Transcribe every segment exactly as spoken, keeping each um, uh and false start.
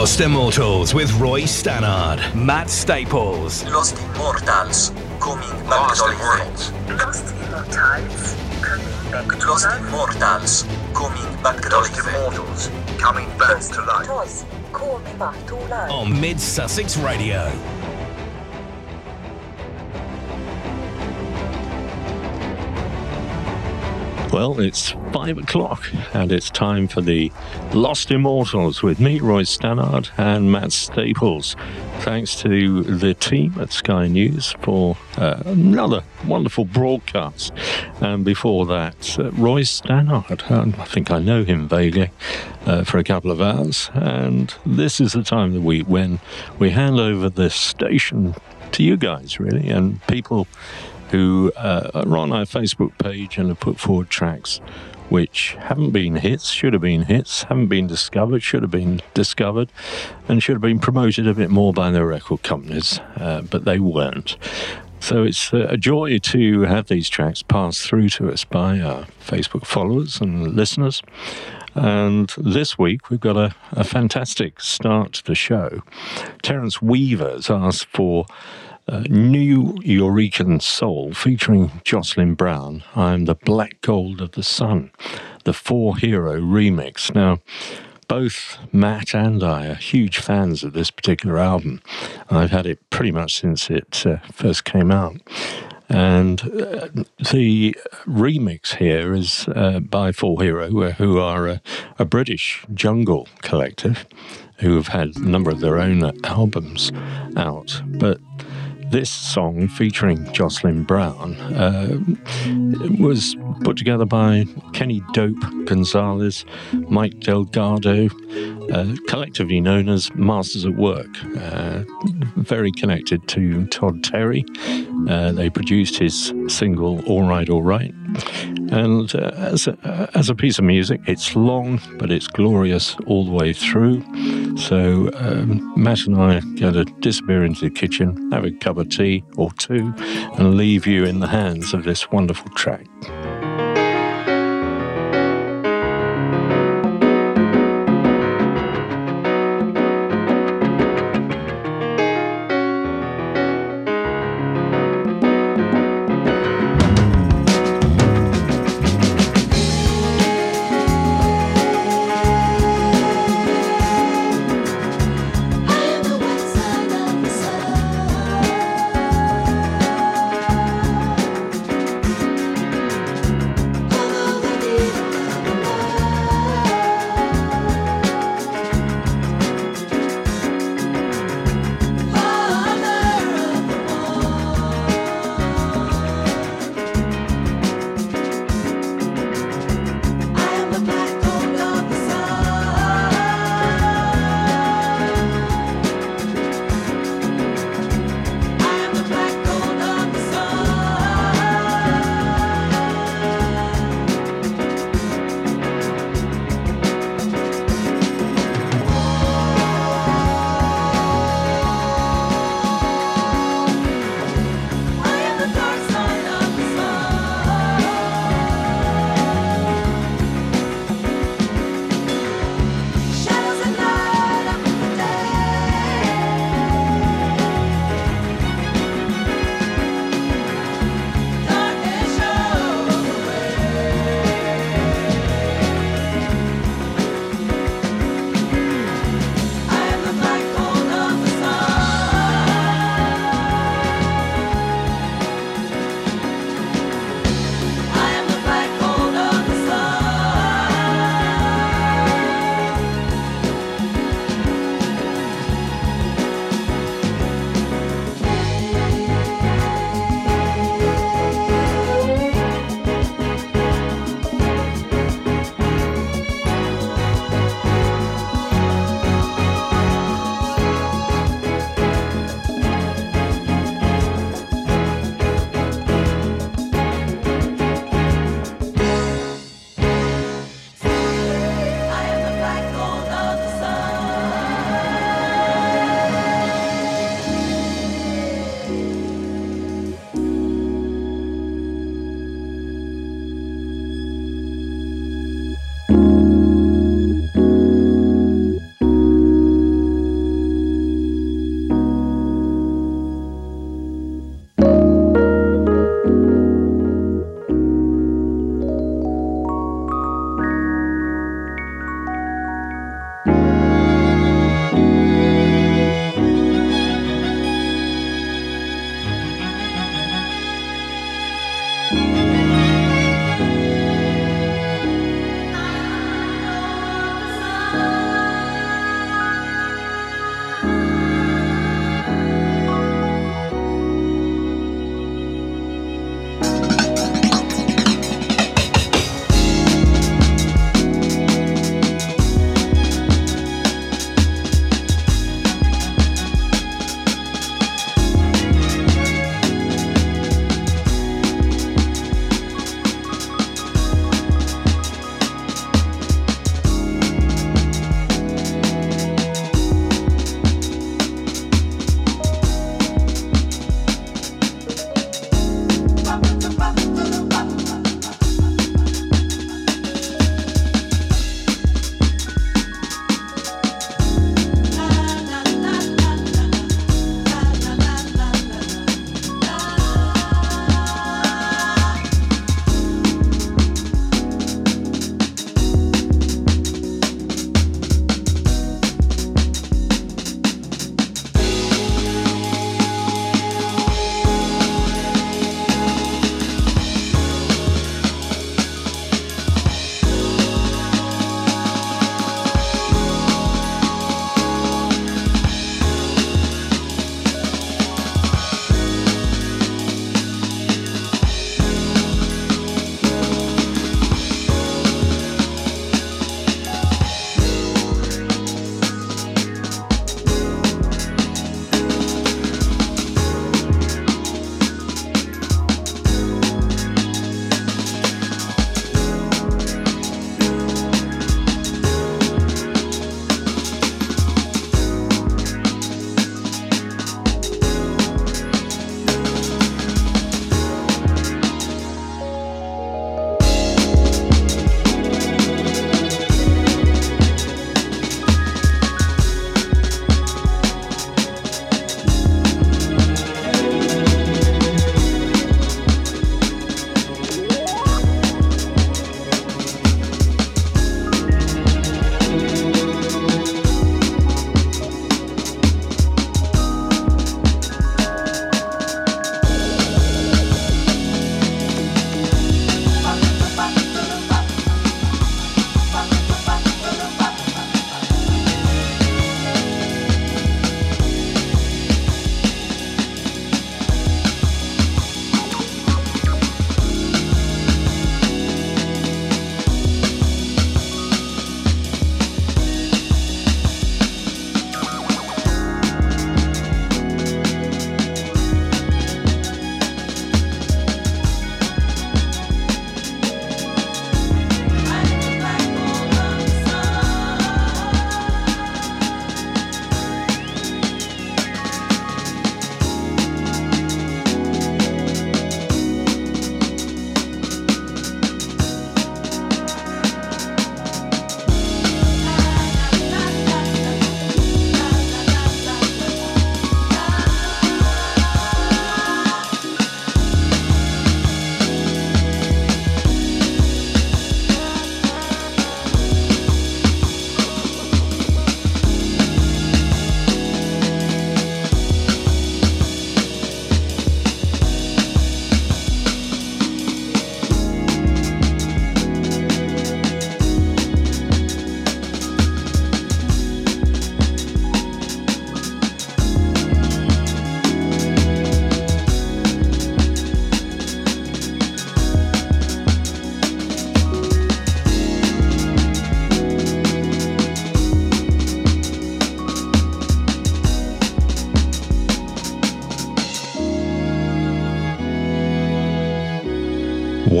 Lost Immortals with Roy Stannard, Matt Staples. Lost Immortals, coming back to life. Lost Immortals, coming back to life. Lost Immortals, coming back to life. Lost Immortals, coming back to life. Coming back to life. On Mid-Sussex Radio. Well, it's five o'clock and it's time for the Lost Immortals with me, Roy Stannard, and Matt Staples. Thanks to the team at Sky News for uh, another wonderful broadcast. And before that, uh, Roy Stannard. Um, I think I know him vaguely uh, for a couple of hours. And this is the time of the week when we hand over the station to you guys, really, and people who uh, are on our Facebook page and have put forward tracks which haven't been hits, should have been hits, haven't been discovered, should have been discovered, and should have been promoted a bit more by their record companies, uh, but they weren't. So it's a joy to have these tracks passed through to us by our Facebook followers and listeners. And this week we've got a, a fantastic start to the show. Terence Weaver's asked for Uh, Nuyorican Soul featuring Jocelyn Brown. I'm the Black Gold of the Sun, the Four Hero remix. Now, both Matt and I are huge fans of this particular album. I've had it pretty much since it uh, first came out. And uh, the remix here is uh, by Four Hero, who are a, a British jungle collective who have had a number of their own albums out. But this song featuring Jocelyn Brown uh, was put together by Kenny Dope Gonzalez, Mike Delgado, uh, collectively known as Masters at Work, uh, very connected to Todd Terry. Uh, they produced his single All Right, All Right. And uh, as, a, uh, as a piece of music, it's long, but it's glorious all the way through. So um, Matt and I are going to disappear into the kitchen, have a cup of tea or two, and leave you in the hands of this wonderful track.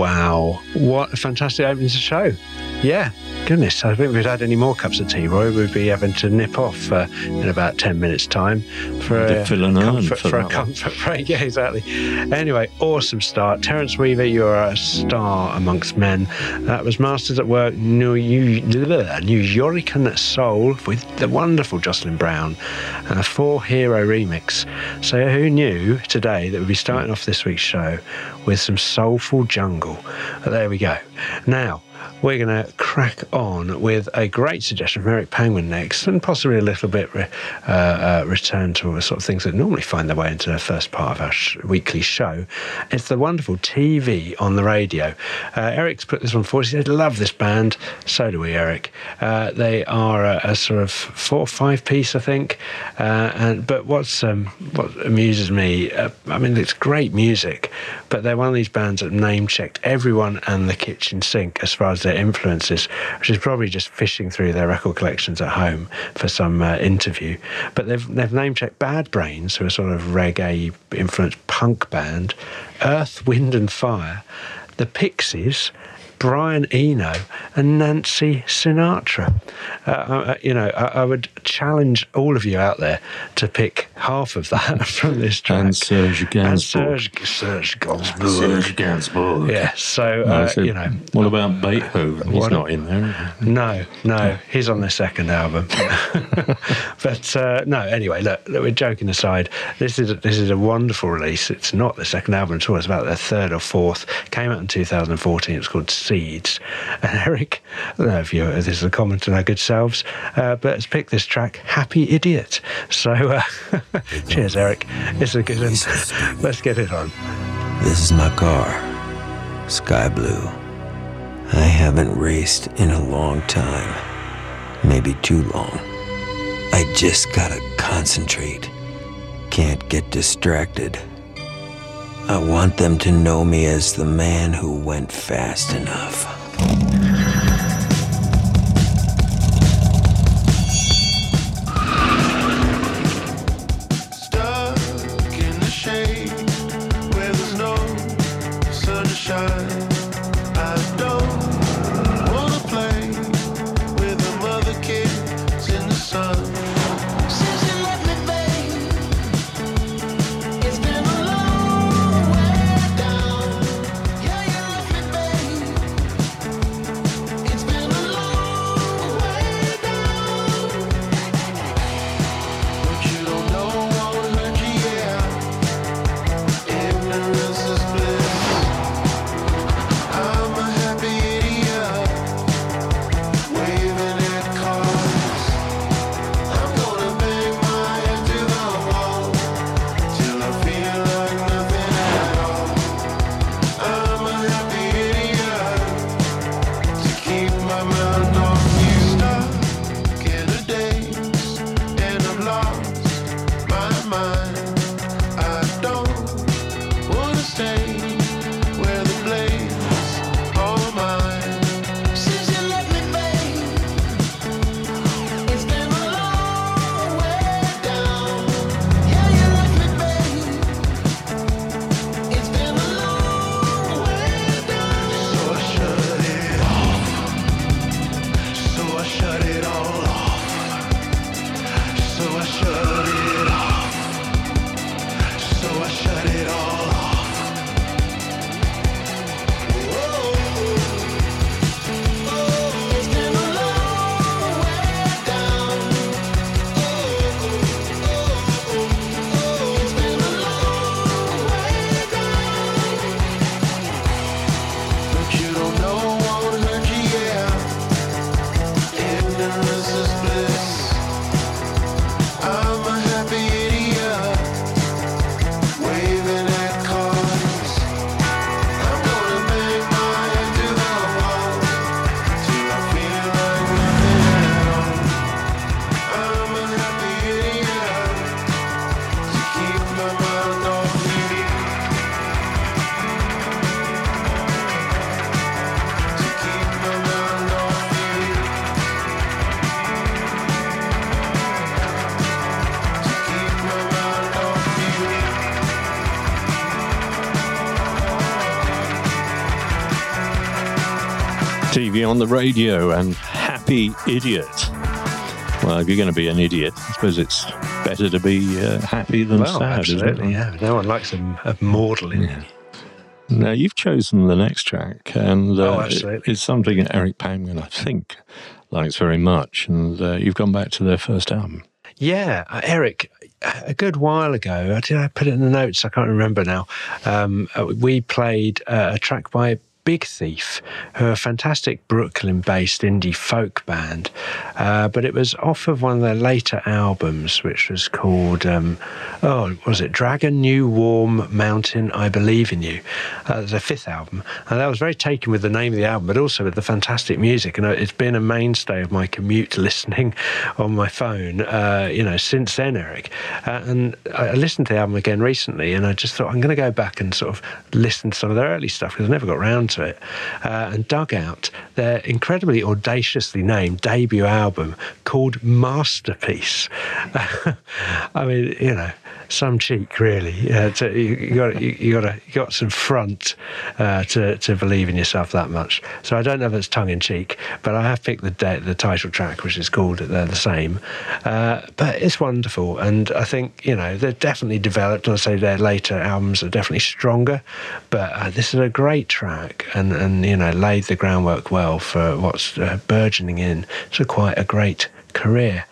Wow. What a fantastic opening to the show. Yeah. Goodness, I think if we'd had any more cups of tea, Roy, we'd be having to nip off uh, in about ten minutes' time for a comfort, for for a comfort break. Yeah, exactly. Anyway, awesome start. Terence Weaver, you're a star amongst men. That was Masters at Work, Nuyorican Soul with the wonderful Jocelyn Brown and a Four Hero remix. So who knew today that we'd be starting off this week's show with some soulful jungle. But there we go. Now, we're going to crack on with a great suggestion from Eric Penguin next, and possibly a little bit re, uh, uh, return to all the sort of things that normally find their way into the first part of our sh weekly show. It's the wonderful T V on the Radio. Uh, Eric's put this one forward. He said, love this band. So do we, Eric. Uh, they are a, a sort of four or five piece, I think. Uh, and But what's um, what amuses me, uh, I mean, it's great music, but they're one of these bands that name-checked everyone and the kitchen sink as far as their influences, which is probably just fishing through their record collections at home for some uh, interview. But they've, they've name-checked Bad Brains, who are sort of reggae-influenced punk band, Earth, Wind and Fire, The Pixies, Brian Eno and Nancy Sinatra. Uh, you know, I, I would challenge all of you out there to pick half of that from this track. And Serge Gainsbourg. And Serge, Serge Gainsbourg. Serge Gainsbourg. Yeah, so, no, uh, so, you know. What about Beethoven? He's not in there. No, no, he's on the second album. But, uh, no, anyway, look, look, we're joking aside. This is, a, this is a wonderful release. It's not the second album at all. It's about the third or fourth. Came out in two thousand fourteen. It's called Seeds. And Eric, I don't know if you, this is a comment on our good selves, uh, but let's pick this track, Happy Idiot. So, uh, cheers, Eric. It's a good one. Let's get it on. This is my car, sky blue. I haven't raced in a long time, maybe too long. I just gotta concentrate. Can't get distracted. I want them to know me as the man who went fast enough. Stuck in the shade where there's no sunshine. I don't want to play with the mother kids in the sun. I'm T V on the Radio and Happy Idiot. Well, if you're going to be an idiot, I suppose it's better to be uh, happy than well, sad, absolutely, isn't it? Yeah. No one likes a maudlin in yeah. Now, you've chosen the next track, and uh, oh, it, it's something that Eric Pangan, I think, likes very much, and uh, you've gone back to their first album. Yeah, Eric, a good while ago, I, did, I put it in the notes, I can't remember now, um, we played uh, a track by Big Thief, who are a fantastic Brooklyn-based indie folk band, uh, but it was off of one of their later albums, which was called, um, oh, was it Dragon, New Warm Mountain, I Believe in You? Uh, the fifth album, and I was very taken with the name of the album, but also with the fantastic music, and it's been a mainstay of my commute listening on my phone, uh, you know, since then, Eric. Uh, and I listened to the album again recently, and I just thought, I'm going to go back and sort of listen to some of their early stuff, because I never got around to it, uh, and dug out their incredibly audaciously named debut album called Masterpiece. I mean, you know, some cheek, really. Uh, to, you, you got you, you got a, you got some front uh, to to believe in yourself that much. So I don't know if it's tongue in cheek, but I have picked the de- the title track, which is called "They're the Same." Uh, but it's wonderful, and I think, you know, they're definitely developed. And I say their later albums are definitely stronger, but uh, this is a great track, and and you know, laid the groundwork well for what's uh, burgeoning in to quite a great career.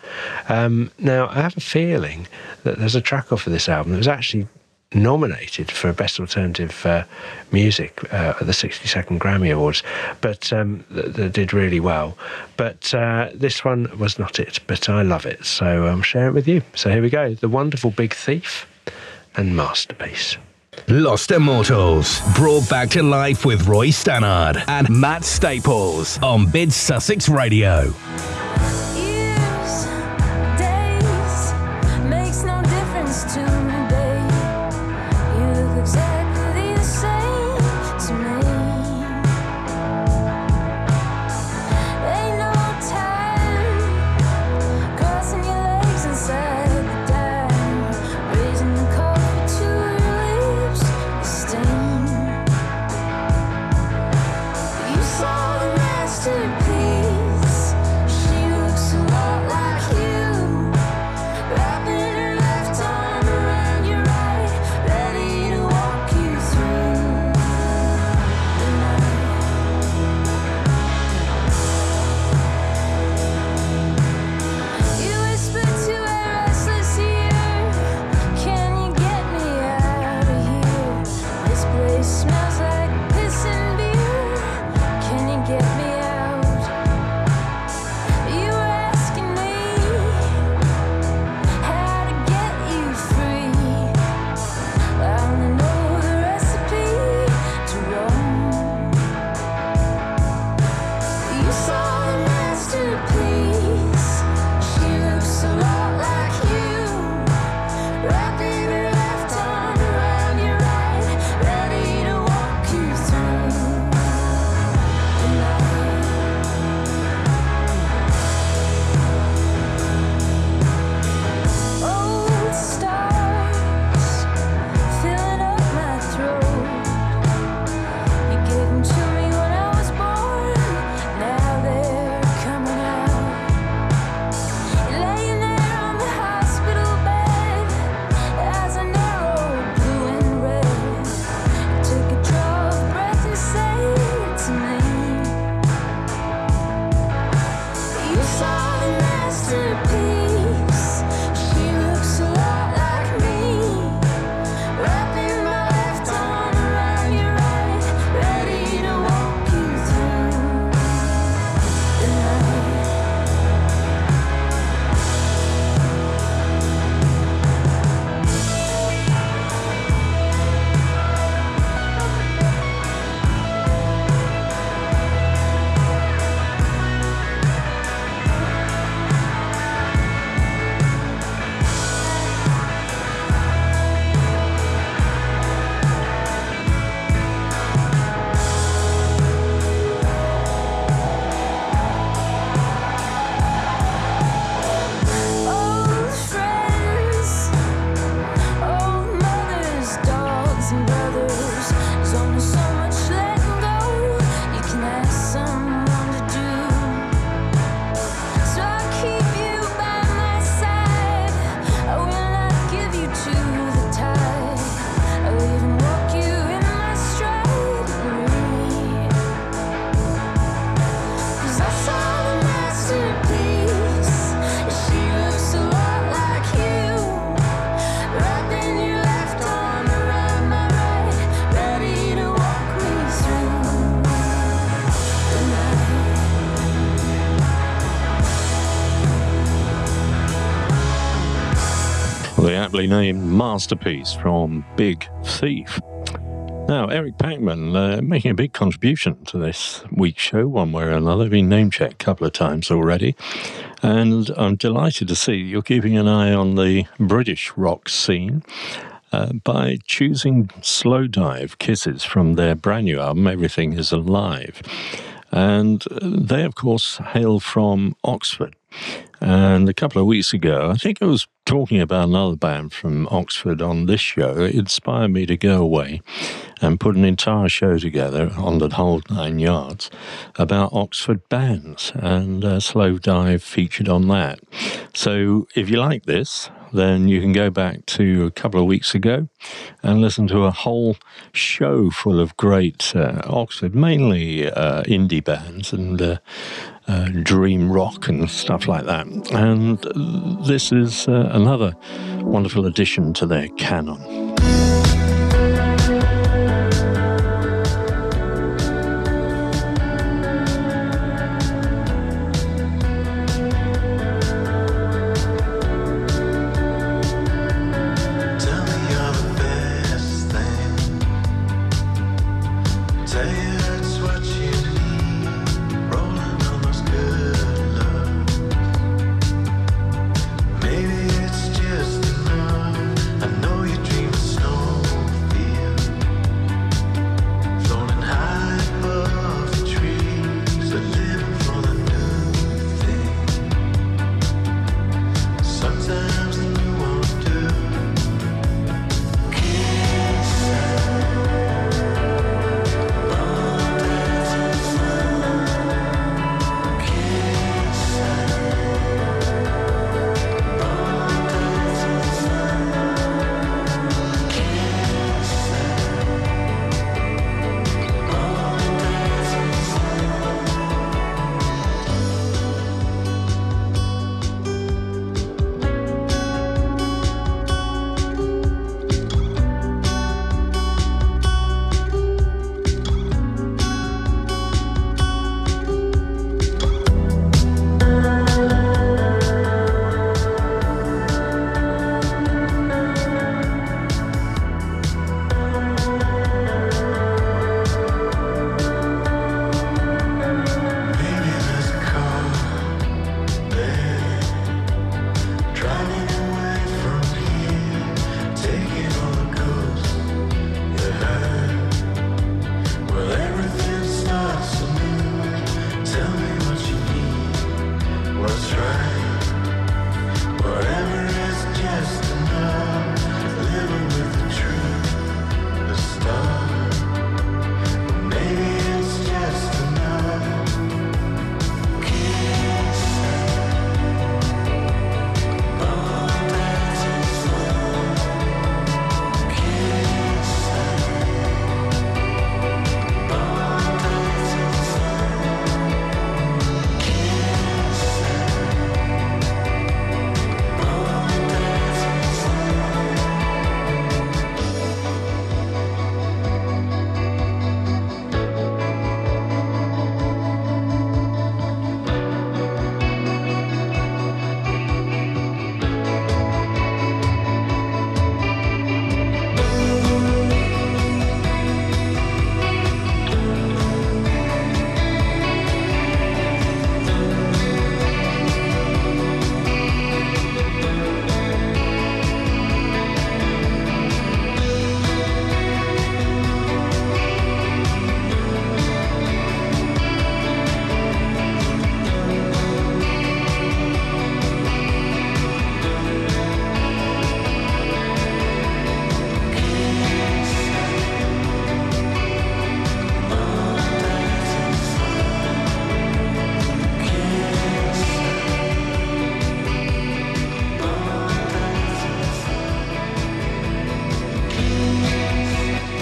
Um, now, I have a feeling that there's a track off of this album that was actually nominated for Best Alternative uh, Music uh, at the sixty-second Grammy Awards, but um, that th- did really well. But uh, this one was not it, but I love it, so I'm um, sharing it with you. So here we go, The Wonderful Big Thief and Masterpiece. Lost Immortals, brought back to life with Roy Stannard and Matt Staples on Mid-Sussex Radio. She the aptly named Masterpiece from Big Thief. Now, Eric Packman uh, making a big contribution to this week's show, one way or another. I've been name-checked a couple of times already, and I'm delighted to see you're keeping an eye on the British rock scene uh, by choosing Slowdive Kisses from their brand new album, Everything Is Alive. And they, of course, hail from Oxford. And a couple of weeks ago, I think I was talking about another band from Oxford on this show. It inspired me to go away and put an entire show together on the whole nine yards about Oxford bands, and uh, Slowdive featured on that. So if you like this, then you can go back to a couple of weeks ago and listen to a whole show full of great uh, Oxford, mainly uh, indie bands and uh, uh, dream rock and stuff like that. And this is uh, another wonderful addition to their canon. Maybe it's just enough. I know your dreams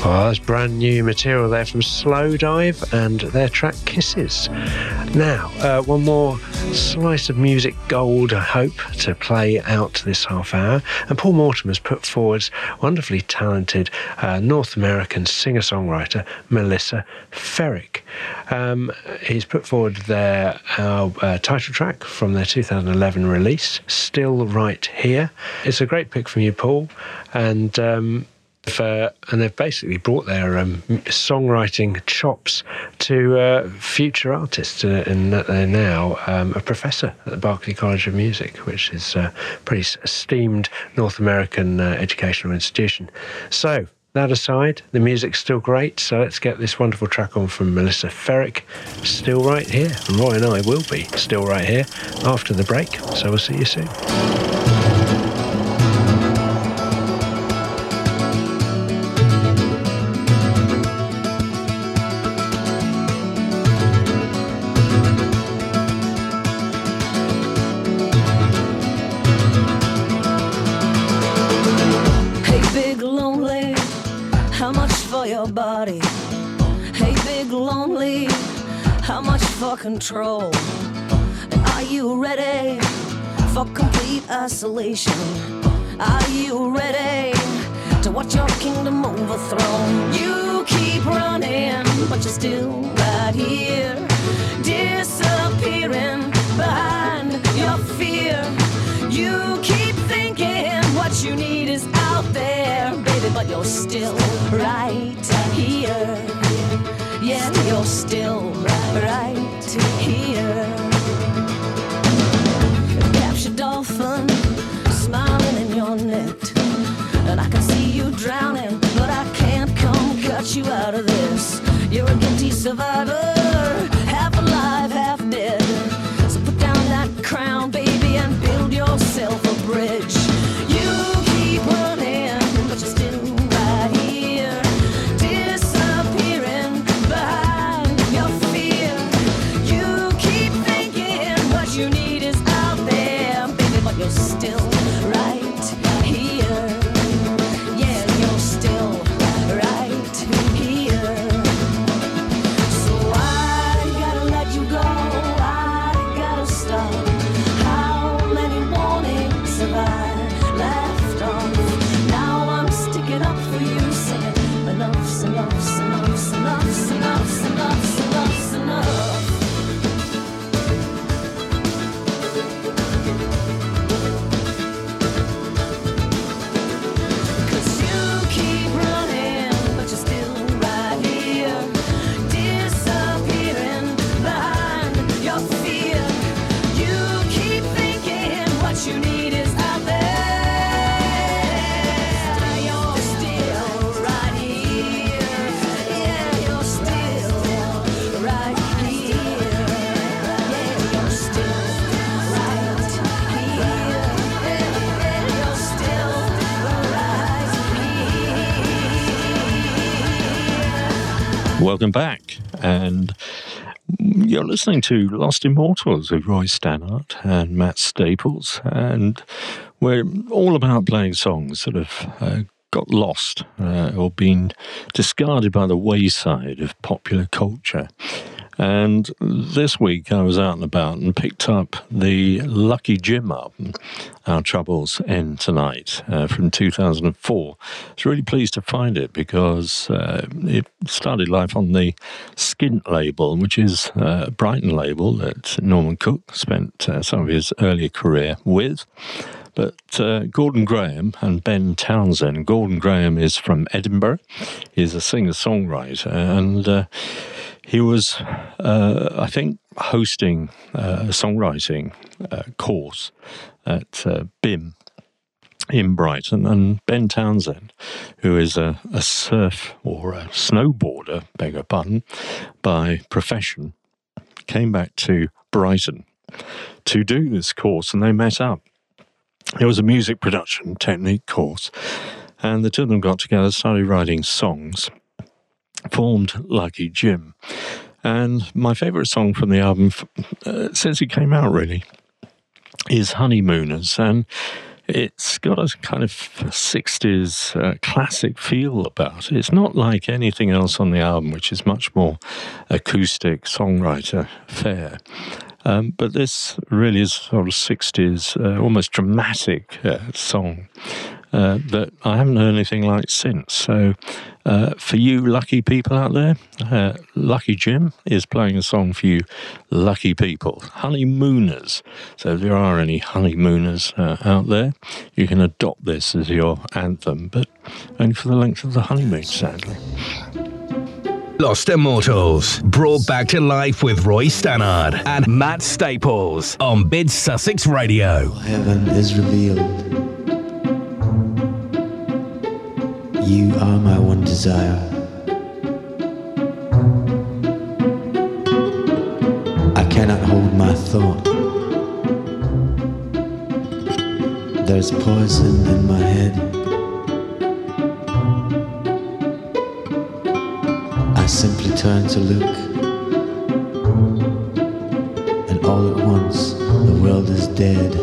Oh, that's brand new material there from Slowdive and their track Kisses. Now, uh, one more slice of music gold, I hope, to play out this half hour. And Paul Mortimer's put forward wonderfully talented uh, North American singer-songwriter Melissa Ferrick. Um, he's put forward their uh, uh, title track from their two thousand eleven release, Still Right Here. It's a great pick from you, Paul, and... Um, Uh, and they've basically brought their um, songwriting chops to uh, future artists, uh, in that they're now um, a professor at the Berklee College of Music, which is a pretty esteemed North American uh, educational institution. So, that aside, the music's still great, so let's get this wonderful track on from Melissa Ferrick, Still Right Here. And Roy and I will be still right here after the break, so we'll see you soon. Control. Are you ready for complete isolation? Are you ready to watch your kingdom overthrown? You keep running, but you're still right here, disappearing behind your fear. You keep thinking what you need is out there, baby, but you're still right here. Yeah, you're still right, right here. Capture dolphin smiling in your net, and I can see you drowning, but I can't come cut you out of this. You're a guilty survivor, half alive, half dead. So put down that crown, baby, and build yourself a bridge. You keep running, but you're still right here, disappearing behind your fear. You keep thinking what you need is out there, baby, but you're still right here. Yeah, you're still right here. So I gotta let you go, I gotta stop. How many warnings have I left on? Now I'm sticking up for you, singing enough's enough's enough's enough's enough's enough's enough's enough. Cause you keep running, but you're still right here, disappearing behind your fear. You keep thinking what you need is out there. You're still right here. Yeah, you're still right here. Yeah, you're still right here. Yeah, you're still right here. Welcome back, and you're listening to Lost Immortals with Roy Stannard and Matt Staples, and we're all about playing songs that have uh, got lost uh, or been discarded by the wayside of popular culture. And this week I was out and about and picked up the Lucky Jim album, Our Troubles End Tonight, uh, from two thousand four. I was really pleased to find it because uh, it started life on the Skint label, which is a Brighton label that Norman Cook spent uh, some of his earlier career with. But uh, Gordon Graham and Ben Townsend. Gordon Graham is from Edinburgh. He's a singer-songwriter, and... Uh, He was, uh, I think, hosting uh, a songwriting uh, course at uh, B I M in Brighton, and Ben Townsend, who is a, a surf or a snowboarder, beg your pardon, by profession, came back to Brighton to do this course, and they met up. It was a music production technique course, and the two of them got together, started writing songs, formed Lucky Jim. And my favourite song from the album, uh, since it came out really, is Honeymooners. And It's got a kind of sixties uh, classic feel about it. It's not like anything else on the album, which is much more acoustic songwriter fare. Um, but this really is sort of sixties, uh, almost dramatic uh, song uh, that I haven't heard anything like since. So uh, for you lucky people out there, uh, Lucky Jim is playing a song for you lucky people, honeymooners. So if there are any honeymooners uh, out there, you can adopt this as your anthem, but only for the length of the honeymoon, sadly. Lost Immortals, brought back to life with Roy Stannard and Matt Staples on Mid-Sussex Radio. Heaven is revealed. You are my one desire. I cannot hold my thought. There's poison in my head. I simply turn to look, and all at once the world is dead.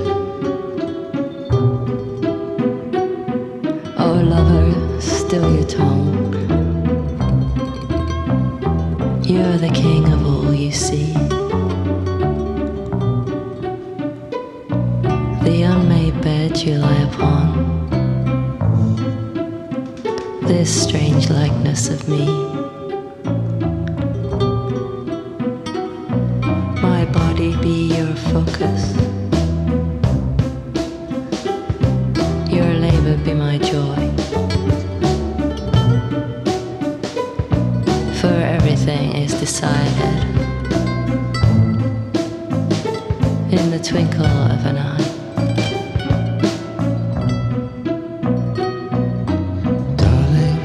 Oh lover, still your tongue. You're the king of all you see. The unmade bed you lie upon, this strange likeness of me. Be your focus, your labor be my joy, for everything is decided in the twinkle of an eye. Darling,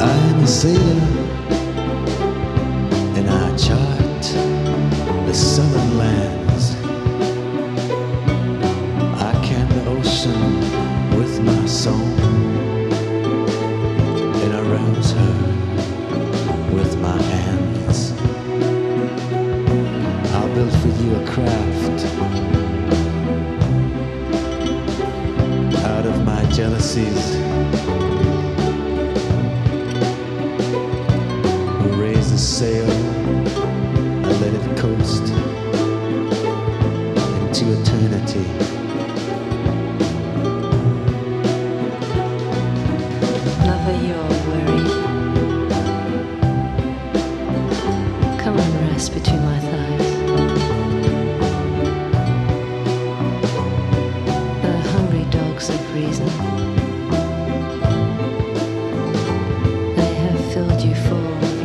I'm a sailor, and I chart southern lands. I can the ocean with my song, and I rouse her with my hands. I'll build for you a craft out of my jealousies, who raise the sail, let it coast into eternity. Lover, you're worried. Come and rest between my thighs. The hungry dogs of reason, they have filled you full of lies.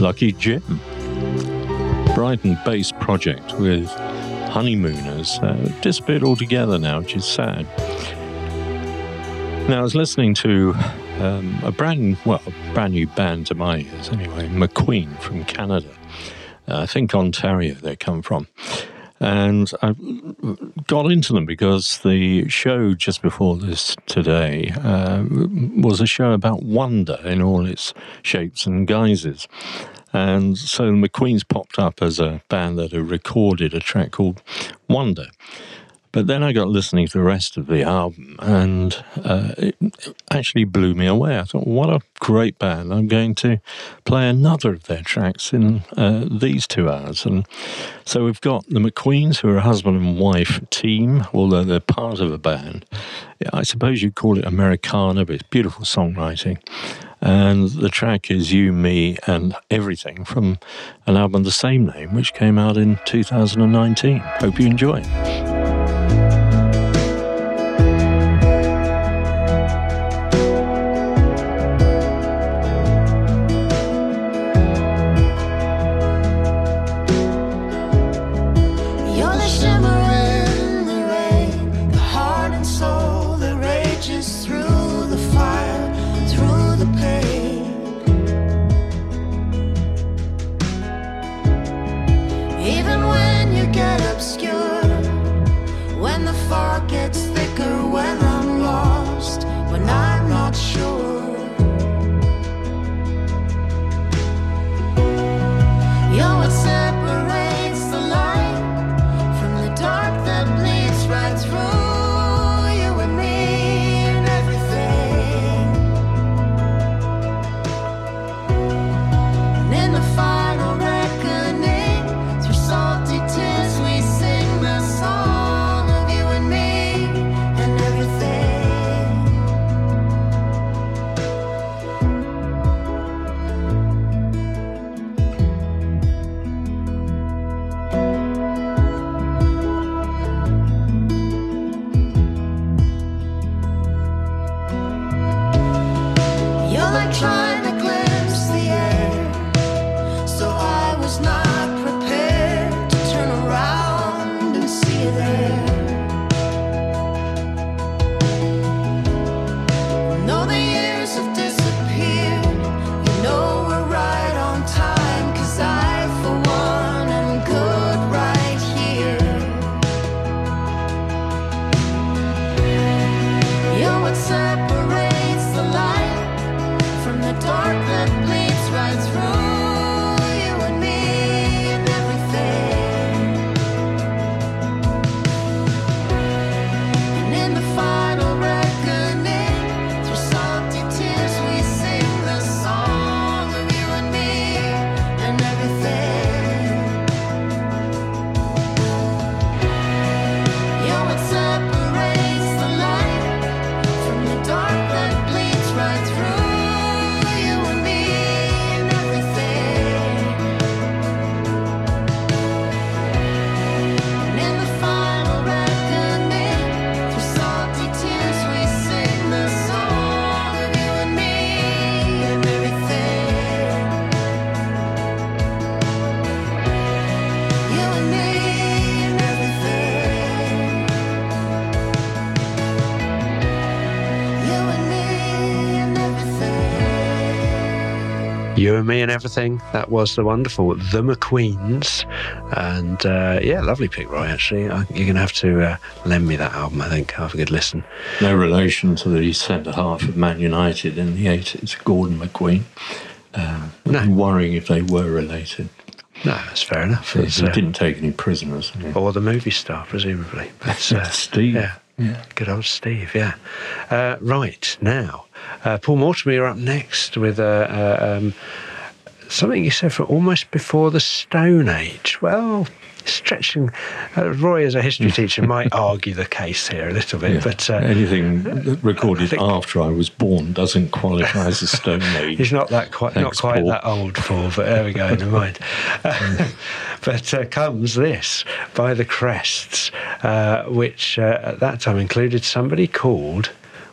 Lucky Jim, Brighton-based project with honeymooners, uh, disappeared altogether now, which is sad. Now, I was listening to um, a brand, well, a brand new band to my ears anyway, McQueen from Canada, I think Ontario they come from. And I got into them because the show just before this today uh, was a show about wonder in all its shapes and guises. And so the McQueens popped up as a band that had recorded a track called Wonder. But then I got listening to the rest of the album, and uh, it actually blew me away. I thought, what a great band. I'm going to play another of their tracks in uh, these two hours. And so we've got the McQueens, who are a husband and wife team, although they're part of a band. I suppose you'd call it Americana, but it's beautiful songwriting. And the track is You, Me, and Everything from an album of the same name, which came out in two thousand nineteen. Hope you enjoy. You and Me and Everything, that was the wonderful The McQueens. And uh, yeah, lovely pick, Roy, actually. I, you're going to have to uh, lend me that album, I think. Have a good listen. No relation to the centre half of Man United in the eighties, Gordon McQueen. Uh, no. I'm worrying if they were related. No, that's fair enough. He uh, didn't take any prisoners. Yeah. Or the movie star, presumably. But, uh, Steve. Yeah. Yeah, good old Steve, yeah. Uh, right, now, uh, Paul Mortimer, you're up next with uh, uh, um, something you said from almost before the Stone Age. Well, stretching. Uh, Roy, as a history teacher, might argue the case here a little bit. Yeah, but uh, anything recorded I think, after I was born doesn't qualify as a Stone Age. He's not that quite, Thanks, not quite Paul. That old, Paul, but there we go, never mind. Uh, but uh, comes this by the Crests, uh, which uh, at that time included somebody called,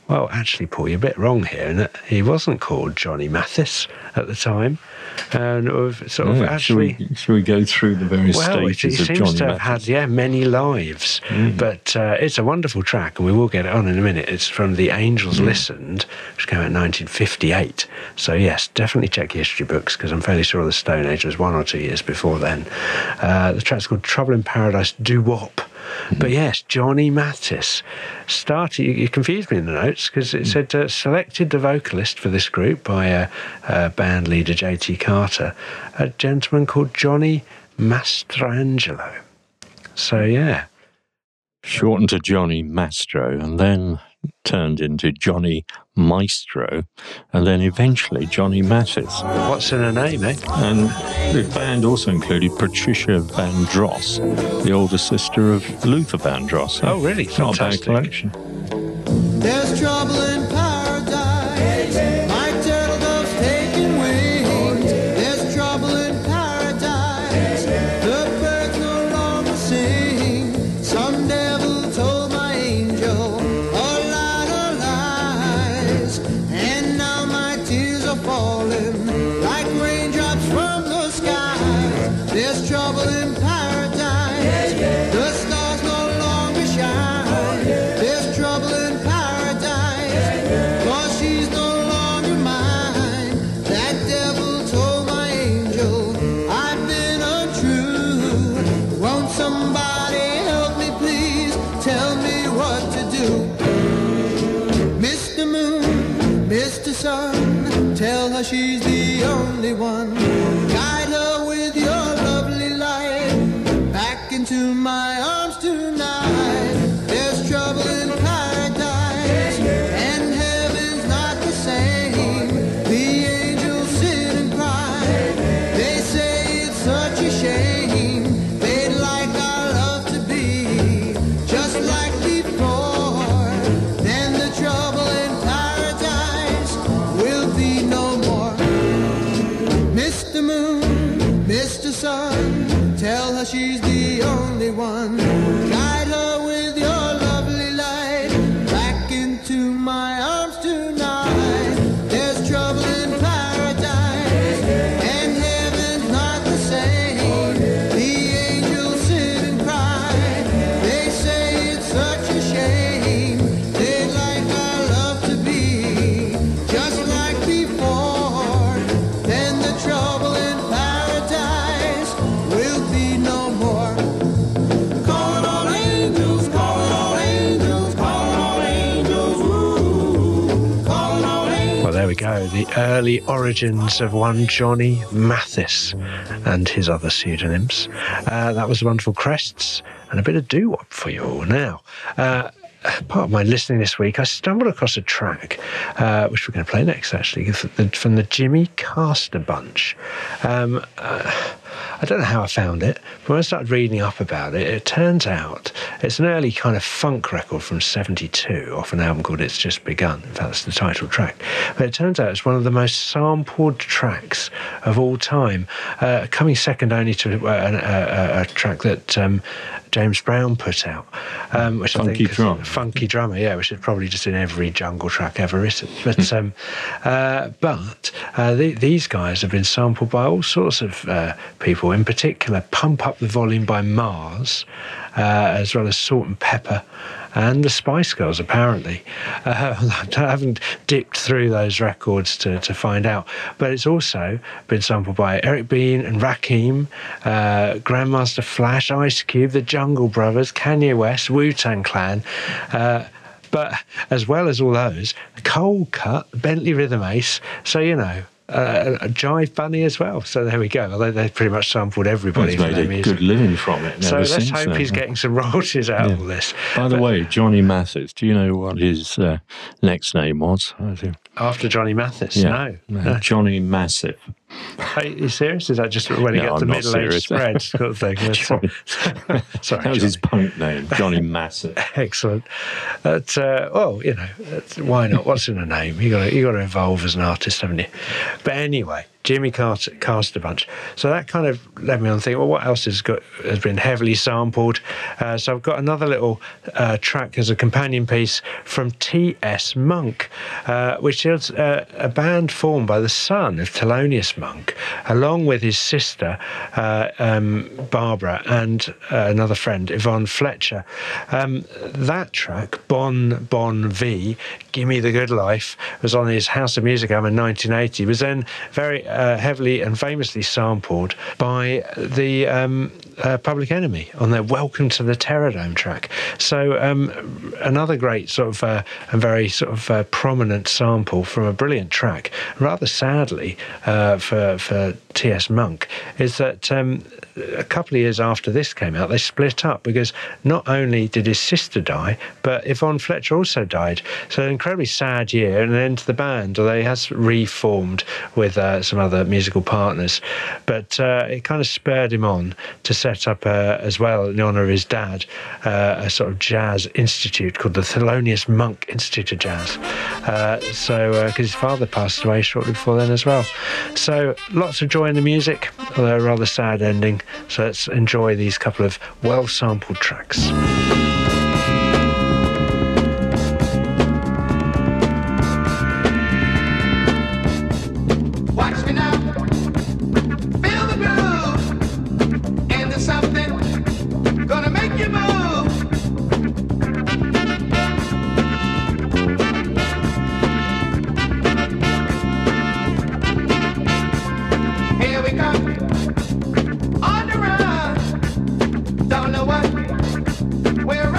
well, actually, Paul, you're a bit wrong here, in that he wasn't called Johnny Mathis at the time. And sort of no, actually, should we, should we go through the various well, stages of Johnny Mathis? Well, he seems to have had, yeah, many lives. Mm. But uh, it's a wonderful track, and we will get it on in a minute. It's from The Angels mm. Listened, which came out in nineteen fifty-eight. So, yes, definitely check your history books, because I'm fairly sure the Stone Age was one or two years before then. Uh, the track's called Trouble in Paradise Doo-Wop. Mm-hmm. But yes, Johnny Mathis started. You, you confused me in the notes because it mm-hmm. said uh, selected the vocalist for this group by uh, uh, band leader J T Carter, a gentleman called Johnny Mastrangelo. So yeah, shortened to Johnny Mastro, and then turned into Johnny Maestro, and then eventually Johnny Mathis. What's in a name, eh? And the band also included Patricia Vandross, the older sister of Luther Vandross. Oh, really? Fantastic. Not a bad collection. There's trouble in paradise. Hey, hey. My turtledove's taking wings. There's trouble in paradise. Hey, hey. The birds no longer sing. Some devil told my angel. There's trouble in paradise. Yeah, yeah. The stars no longer shine. Oh, yeah. There's trouble in paradise. Yeah, yeah. Cause she's no longer mine. That devil told my angel I've been untrue. Won't somebody help me please? Tell me what to do. Mister Moon, Mister Sun, tell her she's the only one. Guide her with your to my arms tonight. There's trouble in paradise, and heaven's not the same. The angels sit and cry. They say it's such a shame. They'd like our love to be just like before. Then the trouble in paradise will be no more. Mister Moon, Mister Sun, tell her she's the only one. Guide her with your lovely light back into my arms tonight. There's trouble in paradise, and heaven's not the same. The angels sit and cry. They say it's such a shame. They'd like our love to be just like before. Then the trouble in paradise will be no more. Go the early origins of one Johnny Mathis and his other pseudonyms. Uh, that was the wonderful Crests, and a bit of doo-wop for you all now. Uh, part of my listening this week, I stumbled across a track uh, which we're going to play next, actually, from the Jimmy Castor Bunch. Um, uh, I don't know how I found it, but when I started reading up about it, it turns out it's an early kind of funk record from seventy-two off an album called It's Just Begun. In fact, it's the title track. But it turns out it's one of the most sampled tracks of all time, uh, coming second only to a, a, a track that um, James Brown put out. Um, which Funky I think Drum. Funky Drummer, yeah, which is probably just in every jungle track ever written. But, um, uh, but uh, the, these guys have been sampled by all sorts of uh, people, in particular Pump Up the Volume by Mars, uh, as well as Salt and Pepper and the Spice Girls, apparently. Uh, I haven't dipped through those records to, to find out. But it's also been sampled by Eric Bean and Rakim, uh, Grandmaster Flash, Ice Cube, the Jungle Brothers, Kanye West, Wu-Tang Clan, uh, but as well as all those, Cold Cut, Bentley Rhythm Ace, so, you know, Uh, Jive Bunny as well. So there we go. Although they pretty much sampled everybody well, for their music. Good living from it. So let's hope that. He's getting some royalties out yeah. of all this. By but, the way, Johnny Mathis. Do you know what his uh, next name was? I think. After Johnny Mathis? Yeah. No. no. no. Johnny Massive. Are you serious? Is that just when he no, gets the middle age spread sort of thing? Sorry, that was Johnny. His punk name, Johnny Massive. Excellent. But, uh, well, you know, why not? What's in a name? You got you got to evolve as an artist, haven't you? But anyway, Jimmy Castor Bunch. So that kind of led me on thinking, well, what else has got has been heavily sampled? Uh, so I've got another little uh, track as a companion piece from T S Monk, uh, which is uh, a band formed by the son of Thelonious Monk, along with his sister, uh, um, Barbara, and uh, another friend, Yvonne Fletcher. Um, that track, Bon Bon V, Gimme the Good Life, was on his House of Music album in nineteen eighty. It was then very uh, heavily and famously sampled by the um, uh, Public Enemy on their Welcome to the Terror Dome track. So um, another great sort of uh, and very sort of uh, prominent sample from a brilliant track. Rather sadly uh, for, for T S Monk is that um, a couple of years after this came out, they split up because not only did his sister die, but Yvonne Fletcher also died. So an incredibly sad year and an end to the band, although he has reformed with uh, some other musical partners. But uh, it kind of spurred him on to set up, uh, as well, in honour of his dad, uh, a sort of jazz institute called the Thelonious Monk Institute of Jazz. Uh, so, because uh, his father passed away shortly before then as well. So lots of joy in the music, although a rather sad ending. So let's enjoy these couple of well-sampled tracks. Where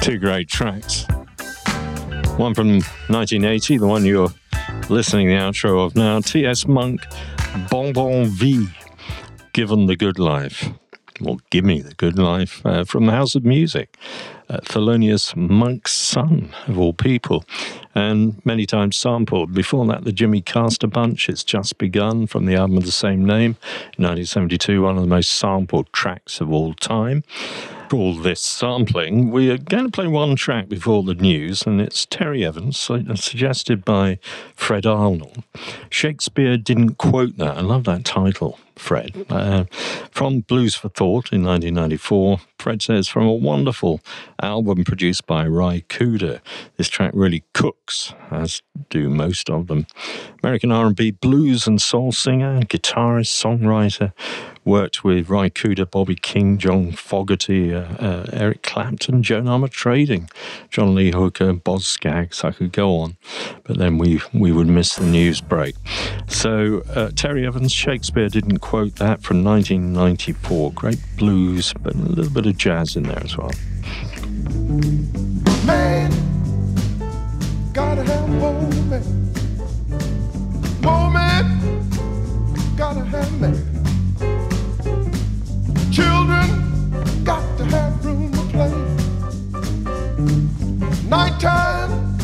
Two great tracks. One from nineteen eighty, the one you're listening to the outro of now, T S. Monk, Bon Bon Vie, Given the Good Life, or Give Me the Good Life, uh, from the House of Music, uh, Thelonious Monk's son, of all people, and many times sampled. Before that, the Jimmy Castor Bunch, It's Just Begun, from the album of the same name, nineteen seventy-two, one of the most sampled tracks of all time. All this sampling, we are going to play one track before the news, and it's Terry Evans, suggested by Fred Arnold. Shakespeare Didn't Quote That. I love that title, Fred. Uh, from Blues for Thought in nineteen ninety-four, Fred says, from a wonderful album produced by Ry Cooder, this track really cooks, as do most of them. American R and B blues and soul singer, guitarist, songwriter, worked with Ry Cooder, Bobby King, John Fogerty, uh, uh, Eric Clapton, Joan Armatrading, John Lee Hooker, Boz Scaggs. I could go on, but then we we would miss the news break. So uh, Terry Evans, Shakespeare Didn't Quote That, from nineteen ninety-four. Great blues, but a little bit of jazz in there as well. Man, gotta have woman. Woman, gotta have man. Children got to have room to play. Nighttime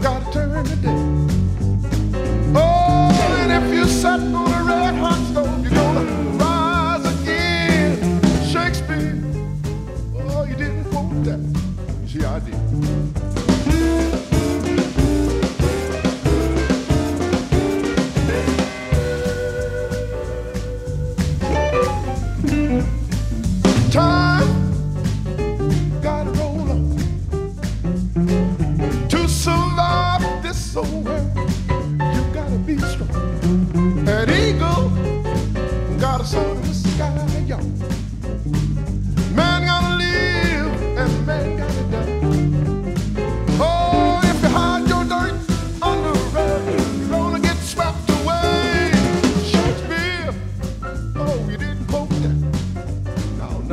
got to turn to day. Oh, and if you set on a red hot stove, you're gonna rise again. Shakespeare, oh, you didn't quote that. You see, I did. Quote that.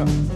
Castor.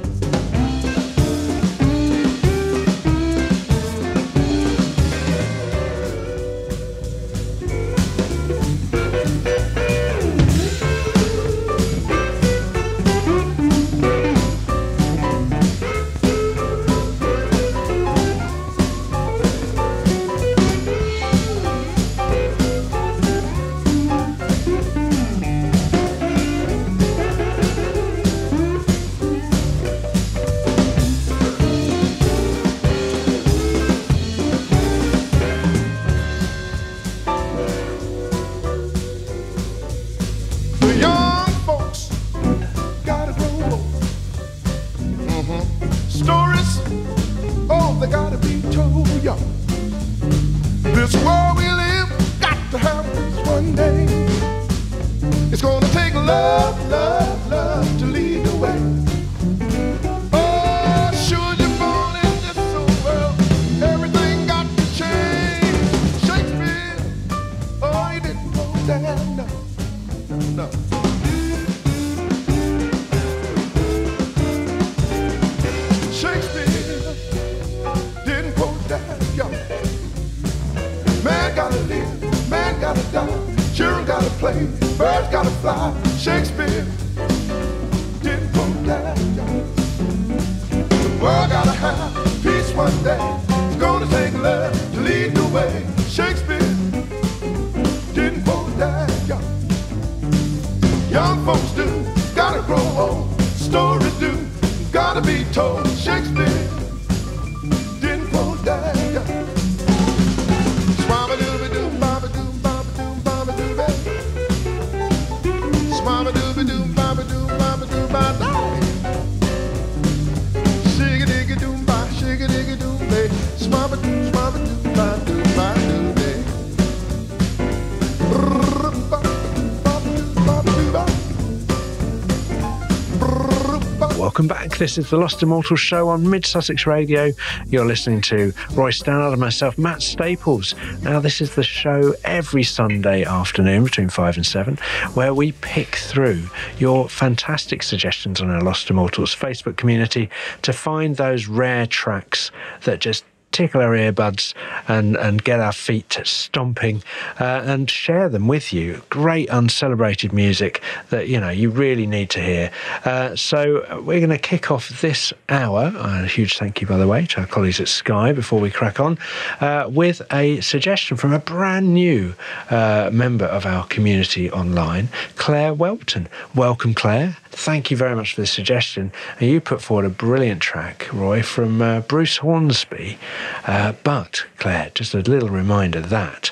This is the Lost Immortal Show on Mid-Sussex Radio. You're listening to Roy Stannard and myself, Matt Staples. Now, this is the show every Sunday afternoon between five and seven, where we pick through your fantastic suggestions on our Lost Immortals Facebook community to find those rare tracks that just tickle our earbuds and, and get our feet stomping, uh, and share them with you. Great uncelebrated music that, you know, you really need to hear. Uh, so we're going to kick off this hour, a huge thank you, by the way, to our colleagues at Sky before we crack on, uh, with a suggestion from a brand new uh, member of our community online, Claire Welton. Welcome, Claire. Thank you very much for the suggestion. And you put forward a brilliant track, Roy, from uh, Bruce Hornsby. Uh, but, Claire, just a little reminder that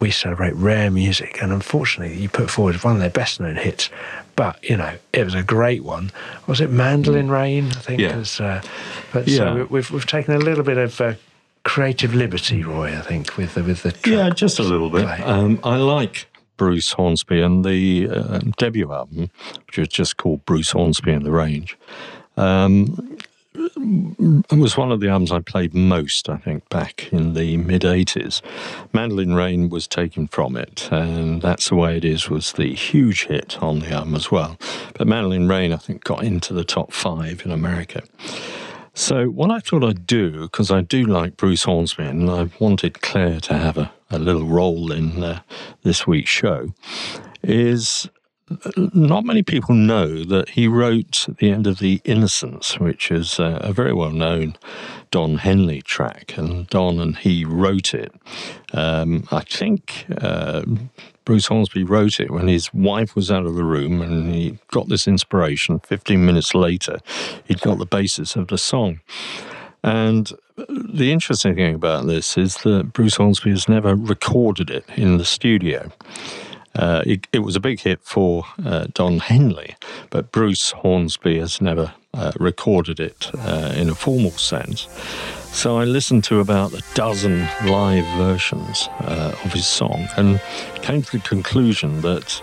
we celebrate rare music, and unfortunately you put forward one of their best-known hits, but, you know, it was a great one. Was it Mandolin Rain, I think? Yeah. As, uh, but yeah. So we've, we've taken a little bit of uh, creative liberty, Roy, I think, with the, with the track. Yeah, just a little bit. Um, I like Bruce Hornsby, and the uh, debut album, which was just called Bruce Hornsby and the Range, um, it was one of the albums I played most, I think, back in the mid-eighties. Mandolin Rain was taken from it, and That's the Way It Is was the huge hit on the album as well. But Mandolin Rain, I think, got into the top five in America. So what I thought I'd do, because I do like Bruce Hornsby, and I wanted Claire to have a, a little role in uh, this week's show, is... not many people know that he wrote the end of The Innocents, which is a very well-known Don Henley track, and Don and he wrote it. Um, I think uh, Bruce Hornsby wrote it when his wife was out of the room, and he got this inspiration. Fifteen minutes later, he'd got the basis of the song. And the interesting thing about this is that Bruce Hornsby has never recorded it in the studio. Uh, it, it was a big hit for uh, Don Henley, but Bruce Hornsby has never uh, recorded it uh, in a formal sense. So I listened to about a dozen live versions uh, of his song, and came to the conclusion that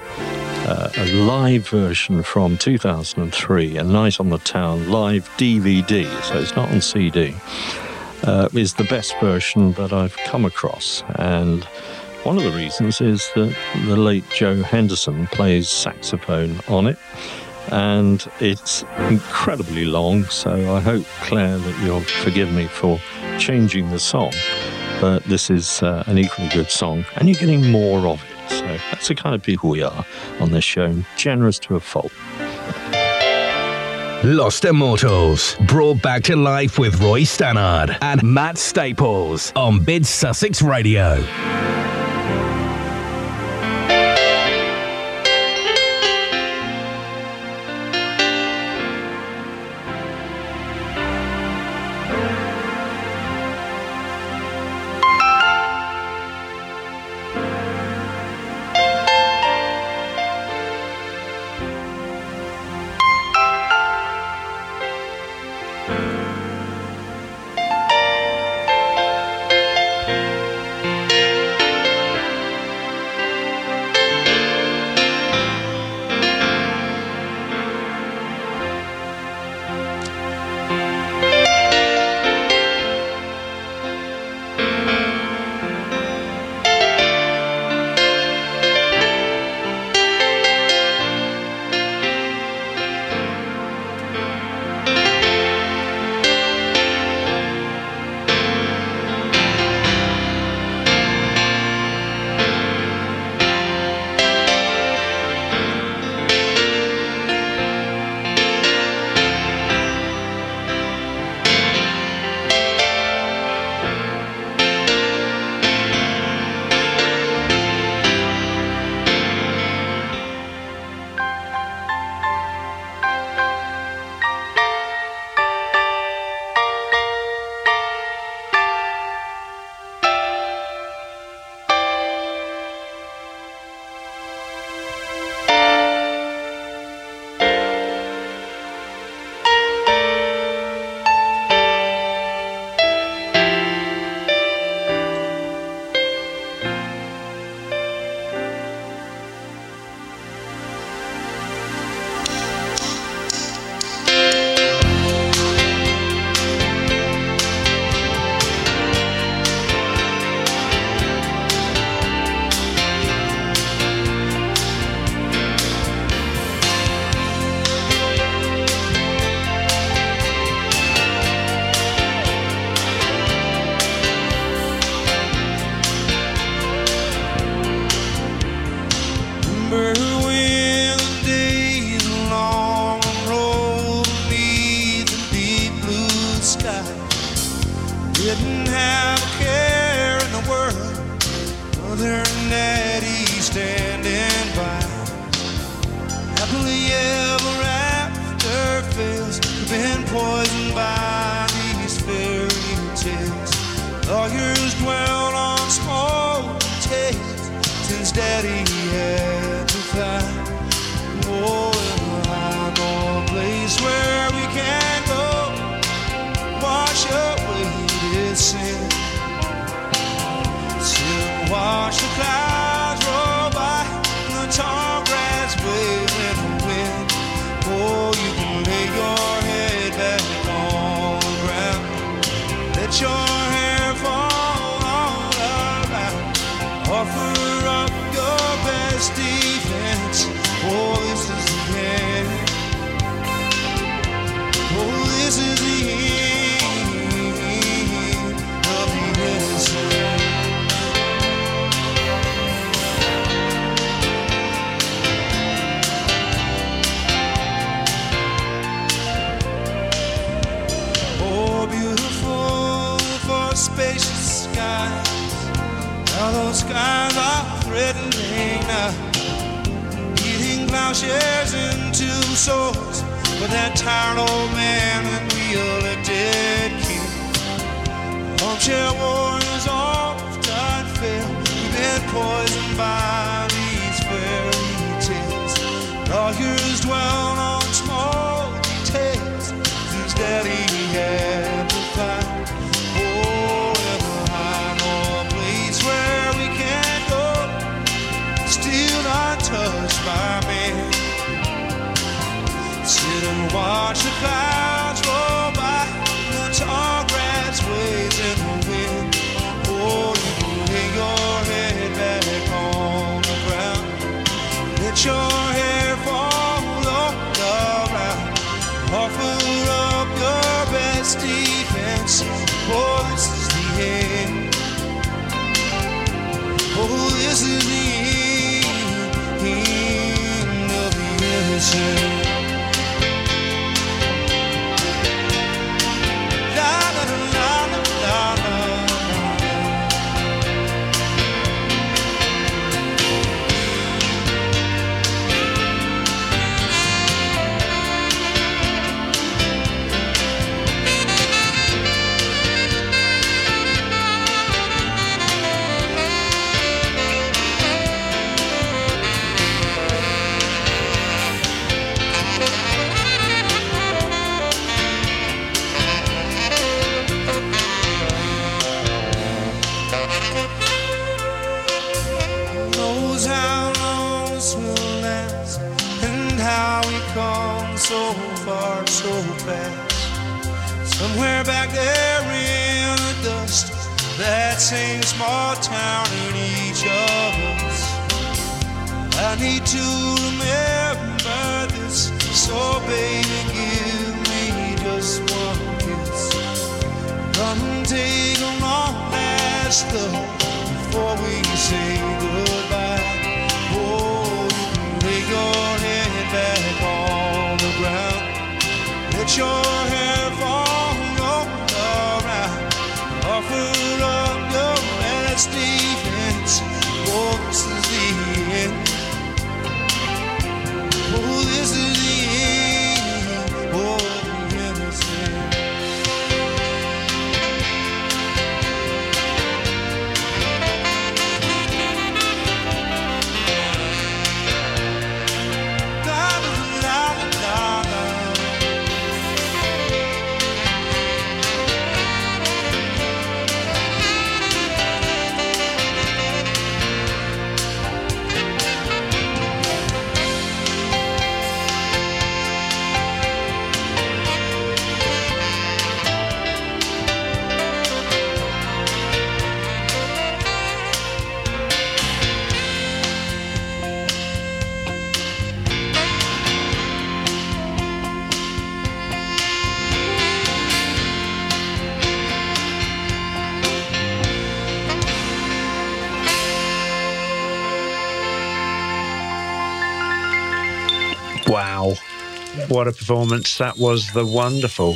uh, a live version from two thousand three, A Night on the Town, live D V D, so it's not on C D, uh, is the best version that I've come across. And one of the reasons is that the late Joe Henderson plays saxophone on it, and it's incredibly long, so I hope, Claire, that you'll forgive me for changing the song, but this is uh, an equally good song, and you're getting more of it, so that's the kind of people we are on this show, generous to a fault. Lost Immortals, brought back to life with Roy Stannard and Matt Staples on Mid-Sussex Radio. Your hair fall on the Offer up your best defense. Oh, this is the end. Oh, this is the end of the innocent. So far, so fast. Somewhere back there in the dust, that same small town in each of us. I need to remember this. So baby, give me just one kiss. Come take a long last look before we say goodbye. Oh, you can lay your head back on. Let your hair fall all around. Offer up your best defense. Oh, this is the end. Oh, this is the end. Oh, the innocent. La, la, la, la, la. Wow, what a performance. That was the wonderful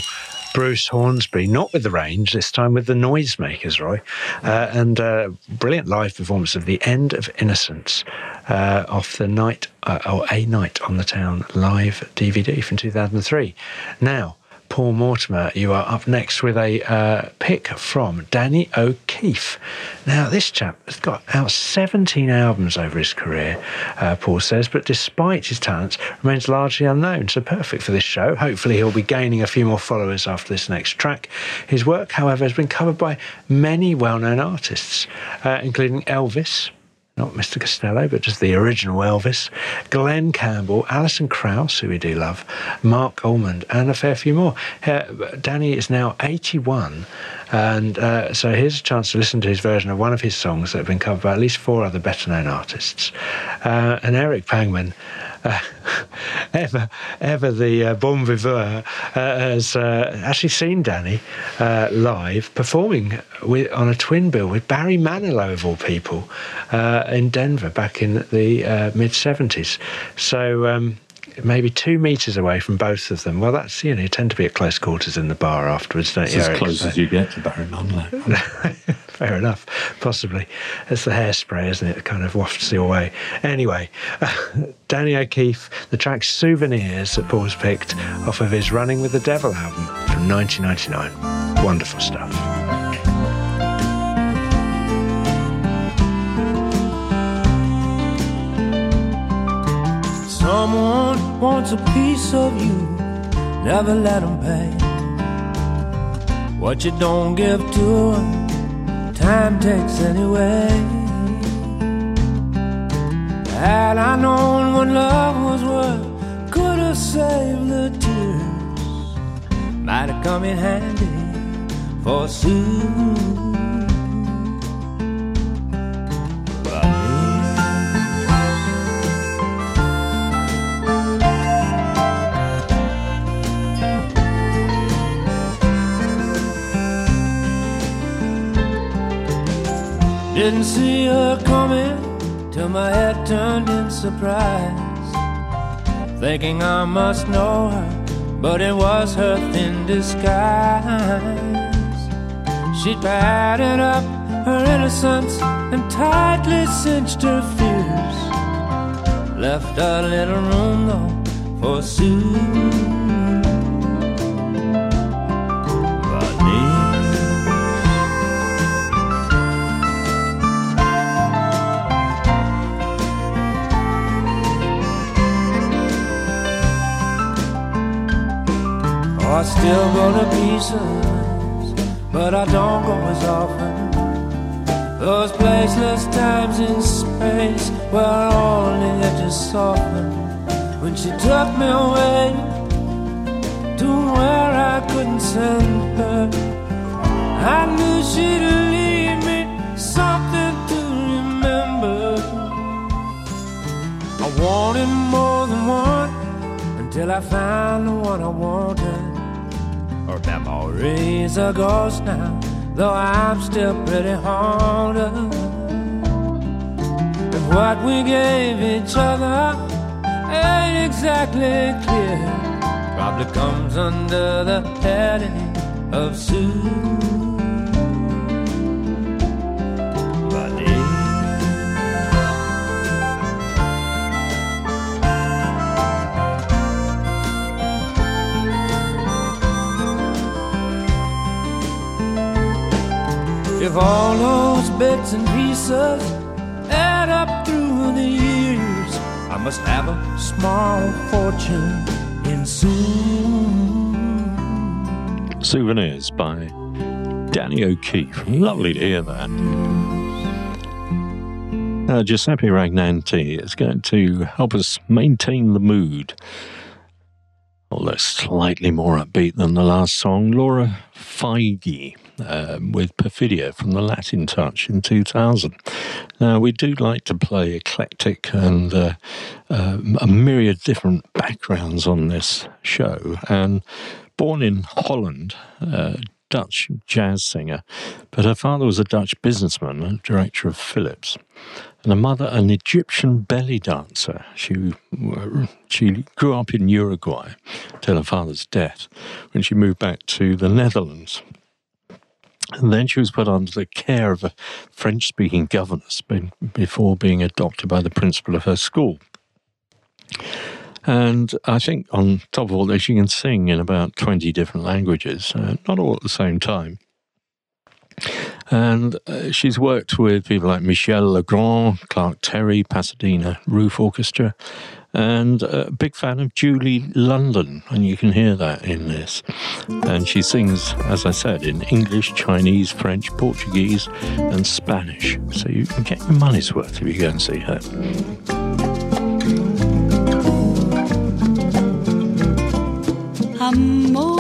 Bruce Hornsby, not with the Range, this time with the Noisemakers, Roy. Uh, and uh, brilliant live performance of The End of Innocence uh, off the night, uh, or A Night on the Town live D V D from two thousand three. Now, Paul Mortimer, you are up next with a uh, pick from Danny O'Keefe. Now, this chap has got out seventeen albums over his career, uh, Paul says, but despite his talents, remains largely unknown, so perfect for this show. Hopefully he'll be gaining a few more followers after this next track. His work, however, has been covered by many well-known artists, uh, including Elvis, not Mister Costello, but just the original Elvis, Glenn Campbell, Alison Krauss, who we do love, Mark Almond, and a fair few more. Uh, Danny is now eighty-one, and uh, so here's a chance to listen to his version of one of his songs that have been covered by at least four other better-known artists. Uh, and Eric Pangman, Uh, ever, ever the uh, bon viveur, uh, has uh, actually seen Danny uh, live performing with, on a twin bill with Barry Manilow of all people uh, in Denver back in the uh, mid seventies. So. Um, Maybe two metres away from both of them. Well, that's, you know, you tend to be at close quarters in the bar afterwards, don't it's you, Eric? As close so. as you get to Barry Manilow. Fair enough, possibly. It's the hairspray, isn't it? It kind of wafts you away. Anyway, uh, Danny O'Keefe, the track Souvenirs that Paul's picked off of his Running with the Devil album from nineteen ninety-nine. Wonderful stuff. Someone wants a piece of you, never let them pay. What you don't give to them, time takes anyway. Had I known what love was worth, could have saved the tears. Might have come in handy for soon. Didn't see her coming till my head turned in surprise, thinking I must know her, but it was her thin disguise. She padded up her innocence and tightly cinched her fears, left a little room though for Sue. I still go to pieces, but I don't go as often. Those placeless times in space where only edges soften. When she took me away to where I couldn't send her, I knew she'd leave me something to remember. I wanted more than one until I found the one I wanted. Her memory's a ghost now, though I'm still pretty haunted. And what we gave each other ain't exactly clear, probably comes under the heading of Sue. If all those bits and pieces add up through the years, I must have a small fortune in soon. Souvenirs by Danny O'Keefe. Lovely to hear that. Now, Giuseppe Ragnanti is going to help us maintain the mood, although slightly more upbeat than the last song. Laura Feige um, with Perfidia from the Latin Touch in two thousand. Now, we do like to play eclectic and uh, uh, a myriad different backgrounds on this show. And born in Holland, uh, Dutch jazz singer, but her father was a Dutch businessman and director of Philips, and her mother an Egyptian belly dancer. She she grew up in Uruguay till her father's death, when she moved back to the Netherlands. And then she was put under the care of a French-speaking governess before being adopted by the principal of her school. And I think on top of all this, she can sing in about twenty different languages, uh, not all at the same time. And uh, she's worked with people like Michel Legrand, Clark Terry, Pasadena Roof Orchestra, and a big fan of Julie London, and you can hear that in this. And she sings, as I said, in English, Chinese, French, Portuguese, and Spanish. So you can get your money's worth if you go and see her. Amor,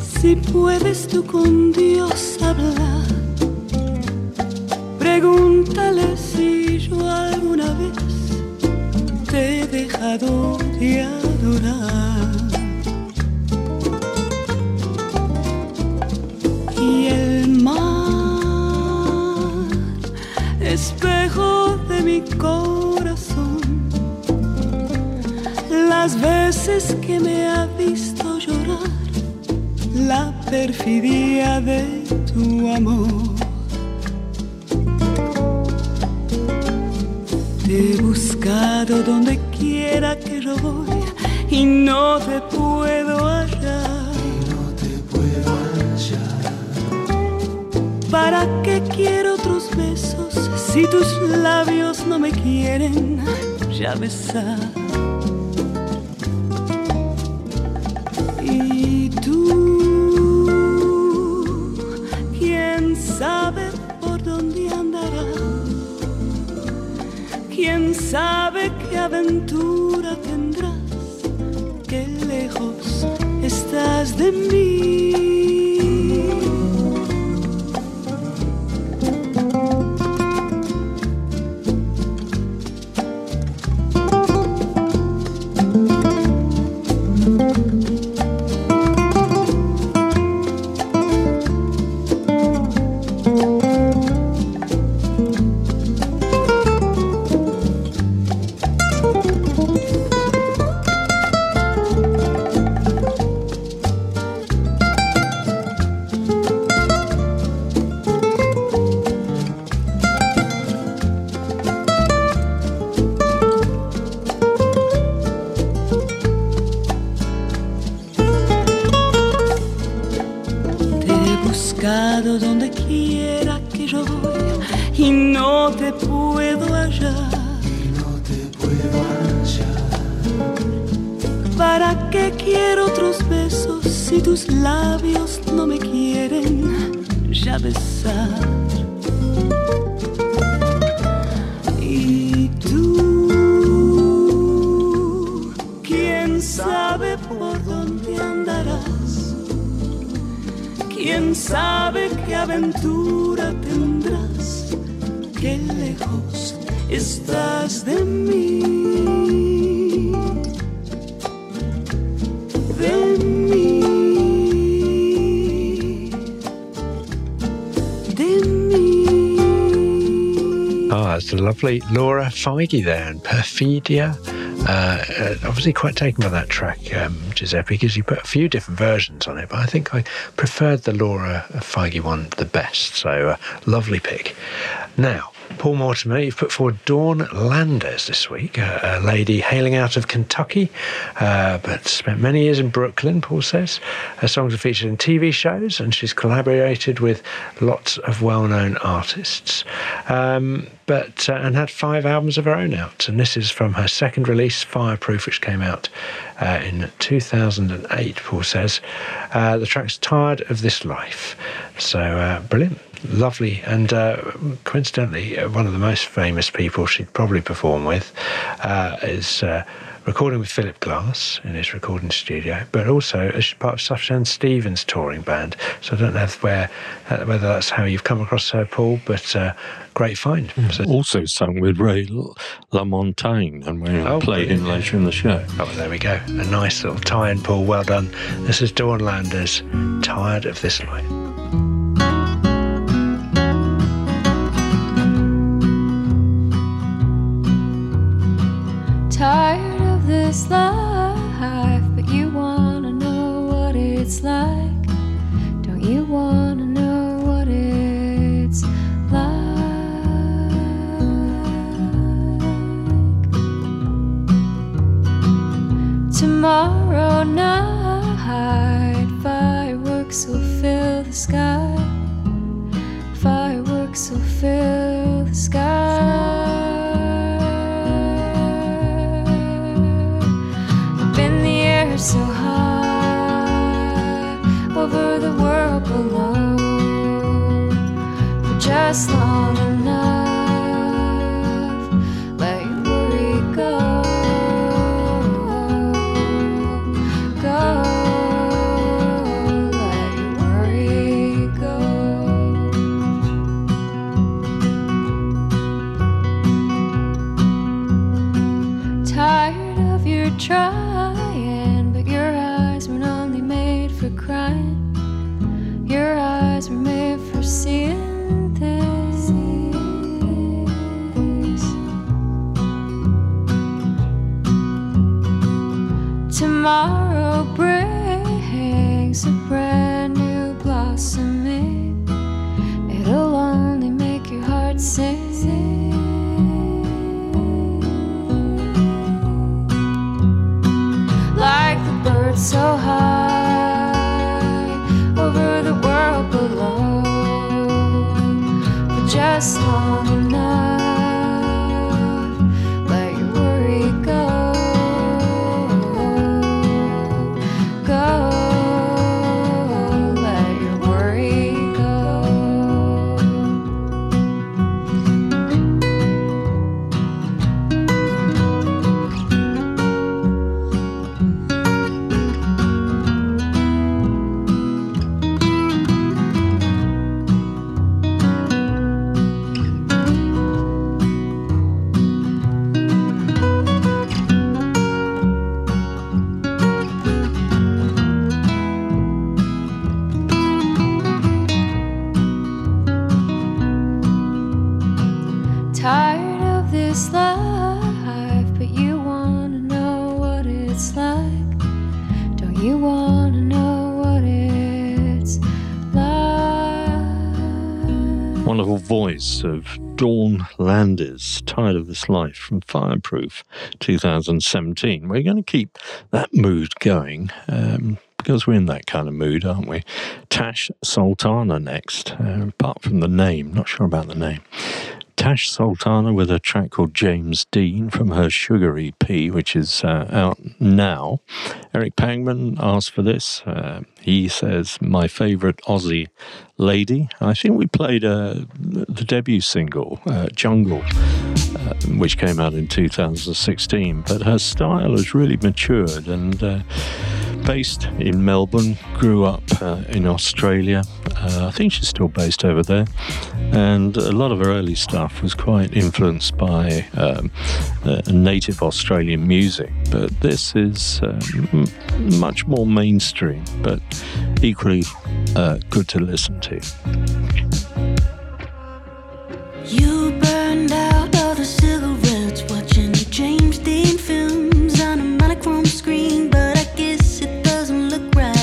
si puedes tú con Dios hablar, pregúntale si yo alguna vez te he dejado de adorar. Y el mar, espejo de mi corazón, las veces que me ha visto llorar la perfidia de tu amor. Te he buscado donde quiera que yo voy y no te puedo hallar. No te puedo hallar. ¿Para qué quiero otros besos si tus labios no me quieren ya besar? Y tú, quién sabe por dónde andarás, quién sabe qué aventura tendrás, qué lejos estás de mí. Delgado, donde quiera que yo voy, y no te puedo hallar. Y no te puedo hallar. ¿Para qué quiero otros besos si tus labios no me quieren ya besar? Y tú, ¿quién sabe por dónde andarás? ¿Quién sabe qué aventura tendrás? Qué lejos estás de mí, de mí, de mí. Ah, oh, that's the lovely Laura Feige there, and Perfidia. Uh, obviously quite taken by that track, um, Giuseppe, because you put a few different versions on it, but I think I preferred the Laura Feige one the best, so uh, lovely pick. Now, Paul Mortimer, you've put forward Dawn Landers this week, a, a lady hailing out of Kentucky, uh, but spent many years in Brooklyn, Paul says. Her songs are featured in T V shows, and she's collaborated with lots of well-known artists. Um... But, uh, and had five albums of her own out, and this is from her second release, Fireproof, which came out uh, in two thousand eight, Paul says. Uh, the track's Tired of This Life. So uh, brilliant, lovely, and uh, coincidentally, uh, one of the most famous people she'd probably perform with uh, is... Uh, recording with Philip Glass in his recording studio, but also as part of Sufjan Stevens' touring band. So I don't know if where, whether that's how you've come across her, Paul, but uh, great find. So also sung with Ray LaMontagne, and we oh, played brilliant. him later in the show. Oh, well, there we go. A nice little tie-in, Paul. Well done. This is Dawn Landers, Tired of This Life. Tired this life, but you wanna know what it's like. Don't you wanna know what it's like? Tomorrow night, fireworks will fill the sky. Fireworks will fill the sky. So high over the world below, for just long enough, let your worry go, go, let your worry go. Tired of your try. Seeing things. Tomorrow brings a brand new blossoming. It'll only make your heart sing. Like the birds so high over the world below. Just long enough, let your worry go, go, let your worry of Dawn Landers, Tired of This Life, from Fireproof twenty seventeen. We're going to keep that mood going um, because we're in that kind of mood, aren't we? Tash Sultana next, uh, apart from the name, not sure about the name. Tash Sultana with a track called James Dean from her Sugar E P, which is uh, out now. Eric Pangman asked for this. Uh, he says, my favourite Aussie lady. I think we played uh, the debut single, uh, Jungle, uh, which came out in two thousand sixteen. But her style has really matured, and uh, based in Melbourne, grew up uh, in Australia. Uh, I think she's still based over there. And a lot of her early stuff was quite influenced by um, uh, native Australian music. But this is uh, m- much more mainstream, but equally uh, good to listen to. You burned out all the cigarettes watching the James Dean films on a monochrome screen, but I guess it doesn't look right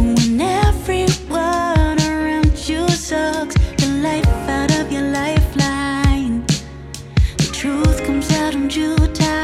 when everyone around you sucks the life out of your lifeline. The truth comes out in due time.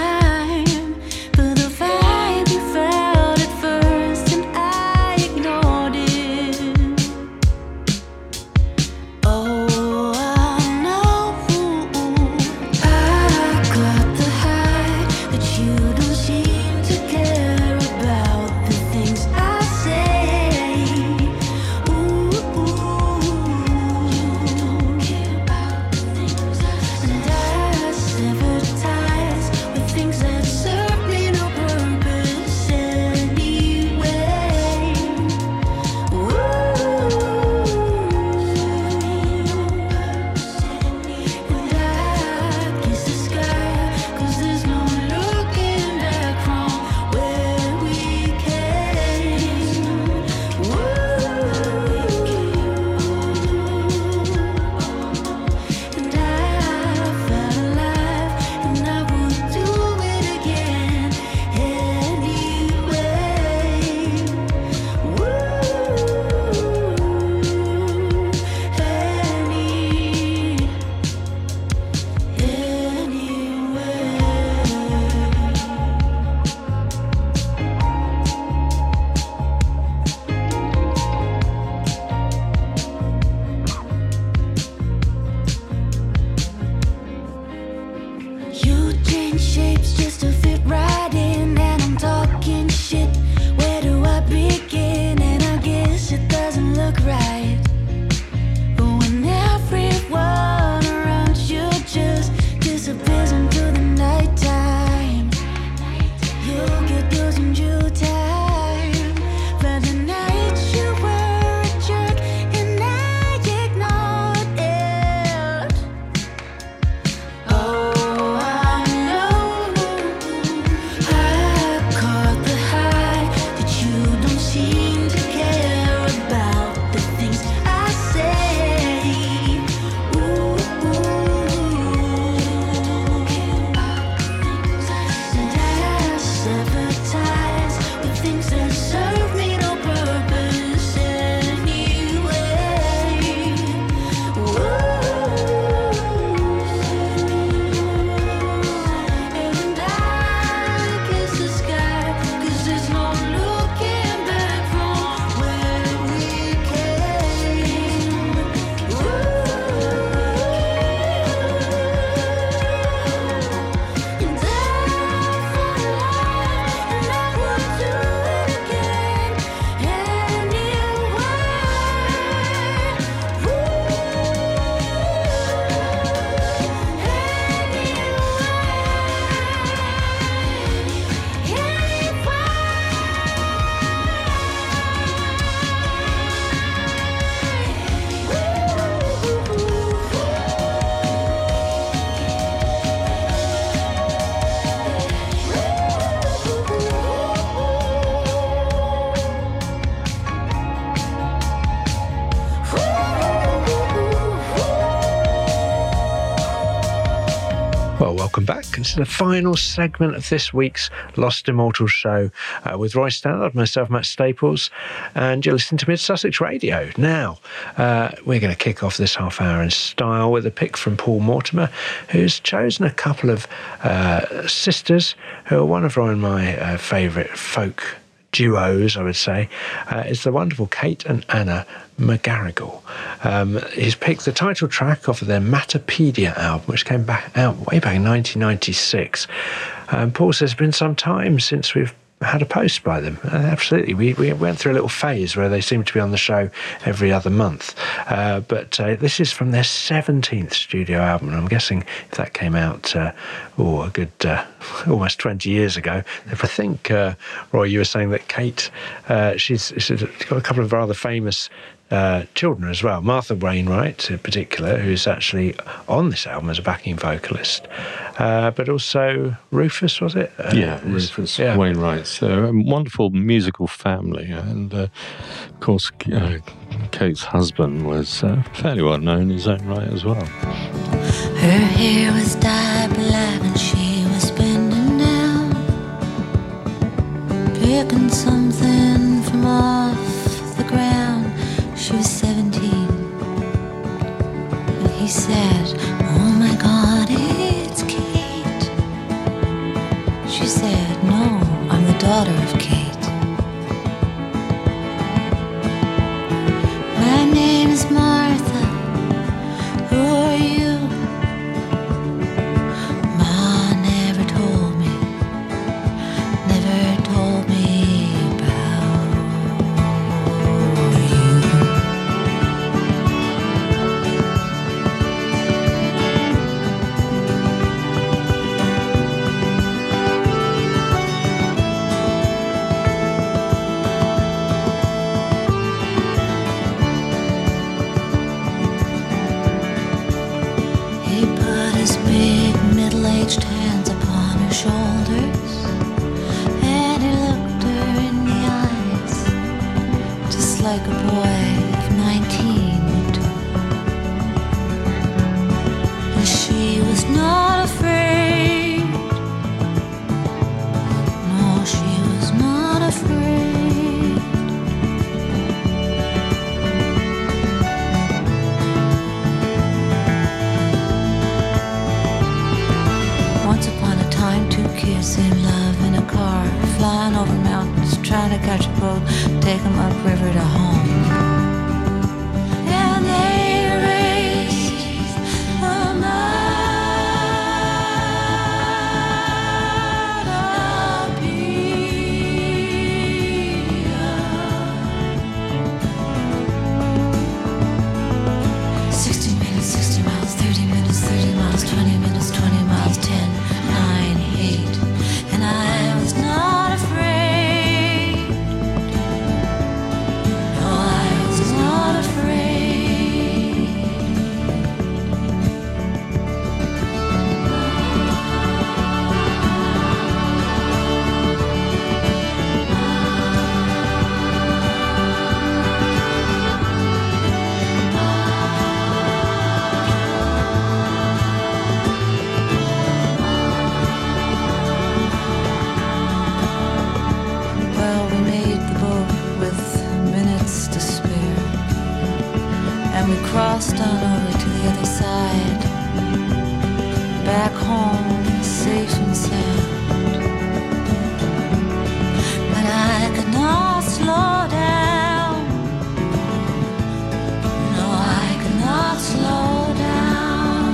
The final segment of this week's Lost Immortal show uh, with Roy Stannard, myself, Matt Staples, and you're listening to Mid-Sussex Radio. Now, uh, we're going to kick off this half hour in style with a pick from Paul Mortimer, who's chosen a couple of uh, sisters who are one of Roy and my uh, favourite folk duos, I would say, uh, is the wonderful Kate and Anna McGarrigle. Um, he's picked the title track off of their Matapedia album, which came back out way back in nineteen ninety-six. Um, Paul says it's been some time since we've had a post by them. Uh, absolutely. We, we went through a little phase where they seemed to be on the show every other month. Uh, but uh, this is from their seventeenth studio album. I'm guessing if that came out, uh, oh, a good uh, almost twenty years ago. If I think, uh, Roy, you were saying that Kate, uh, she's, she's got a couple of rather famous Uh, children as well, Martha Wainwright in particular, who's actually on this album as a backing vocalist, uh, but also Rufus, was it? Uh, yeah, Rufus yeah. Wainwright. So a wonderful musical family, and uh, of course uh, Kate's husband was uh, fairly well known in his own right as well. Her hair was dyed black and she was bending down, picking something from off the ground. She was seventeen, and he said, "Oh my God, it's Kate." She said, "No, I'm the daughter of Kate. My name is Martha, who are you? Ma never told me, never told me." Like a boy of nineteen or two. And she was not afraid. No, she was not afraid. Once upon a time, two kids seemed love in a car, flying over mountains, trying to catch a boat, take them up river to home. And they raced a mile. sixty minutes, sixty miles, thirty minutes, thirty miles, twenty minutes, twenty miles, ten, nine, eight. And I was not afraid. Crossed on over to the other side, back home, safe and sound. But I could not slow down. No, I could not slow down.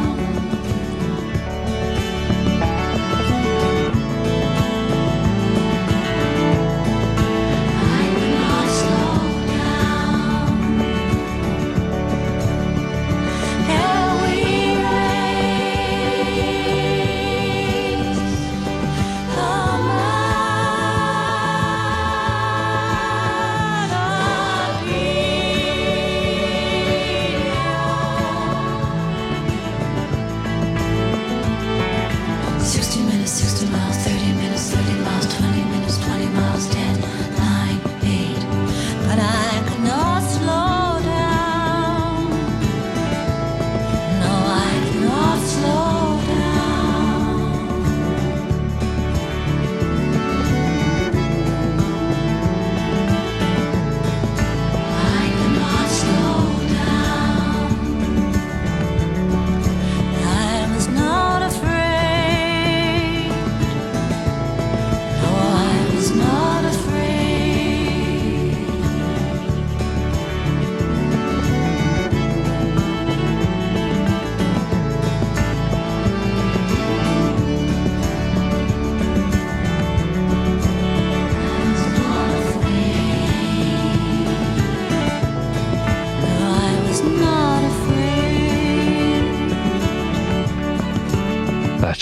I could not slow down. And we race.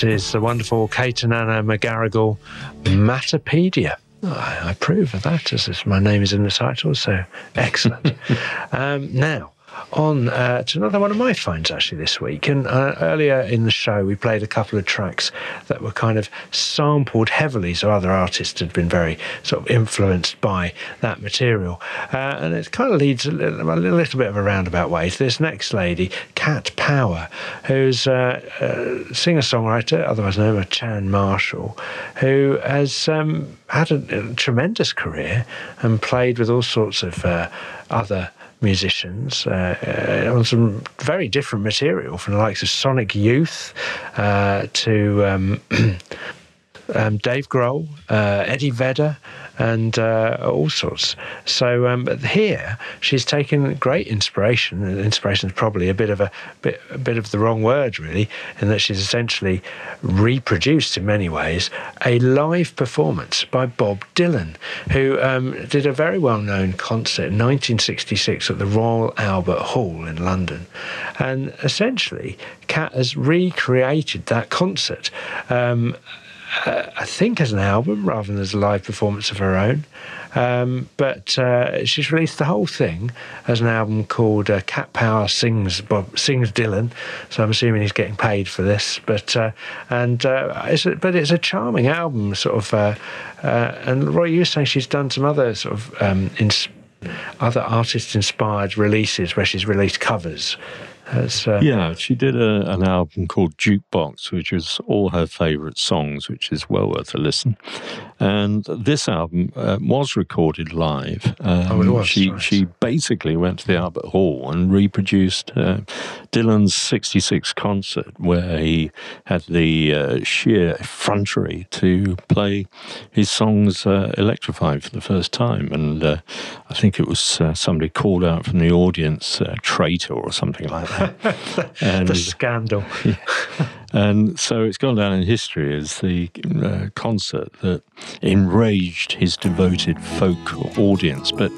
It is the wonderful Kate and Anna McGarrigle Matapedia. Oh, I, I approve of that, as it's, my name is in the title, so excellent. um, now, on uh, to another one of my finds, actually, this week. And uh, earlier in the show, we played a couple of tracks that were kind of sampled heavily, so other artists had been very sort of influenced by that material. Uh, and it kind of leads a little, a little bit of a roundabout way to this next lady, Cat Power, who's a uh, uh, singer-songwriter, otherwise known as Chan Marshall, who has um, had a, a tremendous career and played with all sorts of uh, other musicians uh, uh, on some very different material, from the likes of Sonic Youth uh, to um, um, Dave Grohl, uh, Eddie Vedder, and uh, all sorts. So um, but here she's taken great inspiration. Inspiration is probably a bit of a bit, a bit of the wrong word, really, in that she's essentially reproduced in many ways a live performance by Bob Dylan, who um, did a very well-known concert in nineteen sixty-six at the Royal Albert Hall in London. And essentially, Cat has recreated that concert, um, Uh, I think as an album rather than as a live performance of her own. Um, but uh, she's released the whole thing as an album called uh, Cat Power Sings Bob, Sings Dylan. So I'm assuming he's getting paid for this. But uh, and uh, it's a, but it's a charming album, sort of. Uh, uh, and Roy, you were saying she's done some other sort of um, ins- other artist-inspired releases where she's released covers. As, um, yeah, she did a, an album called Jukebox, which is all her favourite songs, which is well worth a listen. And this album uh, was recorded live. Um, oh, it was. She, right. she basically went to the Albert Hall and reproduced uh, Dylan's sixty-six concert, where he had the uh, sheer effrontery to play his songs uh, electrified for the first time. And uh, I think it was uh, somebody called out from the audience, uh, traitor or something like that. and, the scandal. Yeah. And so it's gone down in history as the uh, concert that enraged his devoted folk audience. But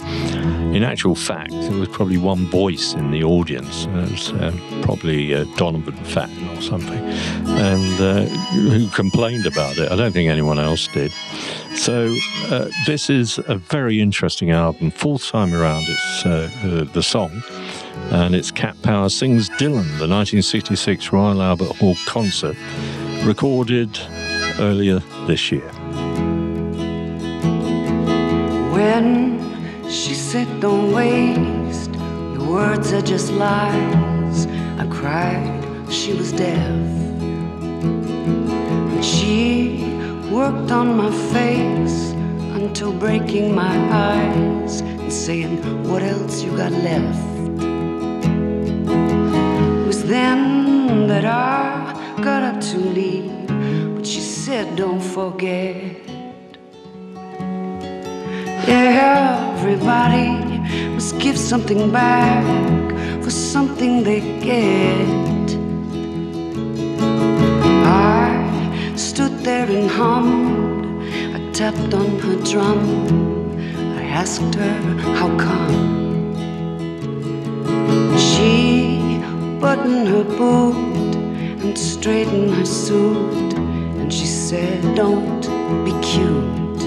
in actual fact, there was probably one voice in the audience, and it was uh, probably uh, Donovan Fatton or something, and uh, who complained about it. I don't think anyone else did. So uh, this is a very interesting album. Fourth time around, it's uh, uh, the song. And it's Cat Power Sings Dylan, the nineteen sixty-six Royal Albert Hall concert, recorded earlier this year. When she said, "Don't waste, your words are just lies," I cried, she was deaf. She worked on my face until breaking my eyes and saying, "What else you got left?" Then that I got up to leave, but she said, "Don't forget, everybody must give something back for something they get." I stood there and hummed, I tapped on her drum, I asked her, "How come?" She buttoned her boot and straightened her suit, and she said, "Don't be cute."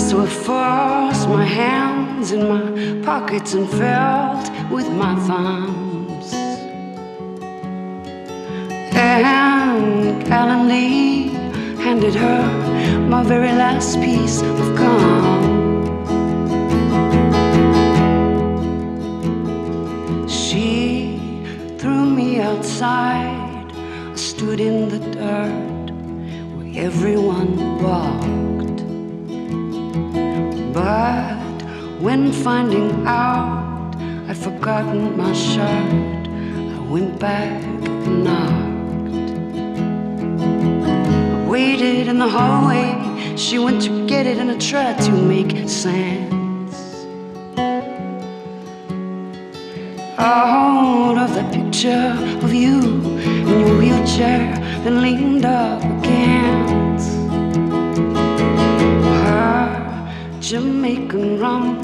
So I forced my hands in my pockets and felt with my thumbs. And Alan Lee handed her my very last piece of gum. Outside, I stood in the dirt where everyone walked. But when finding out I'd forgotten my shirt, I went back and knocked. I waited in the hallway, she went to get it, and I tried to make sense out of that picture of you in your wheelchair, then leaned up against her Jamaican rum.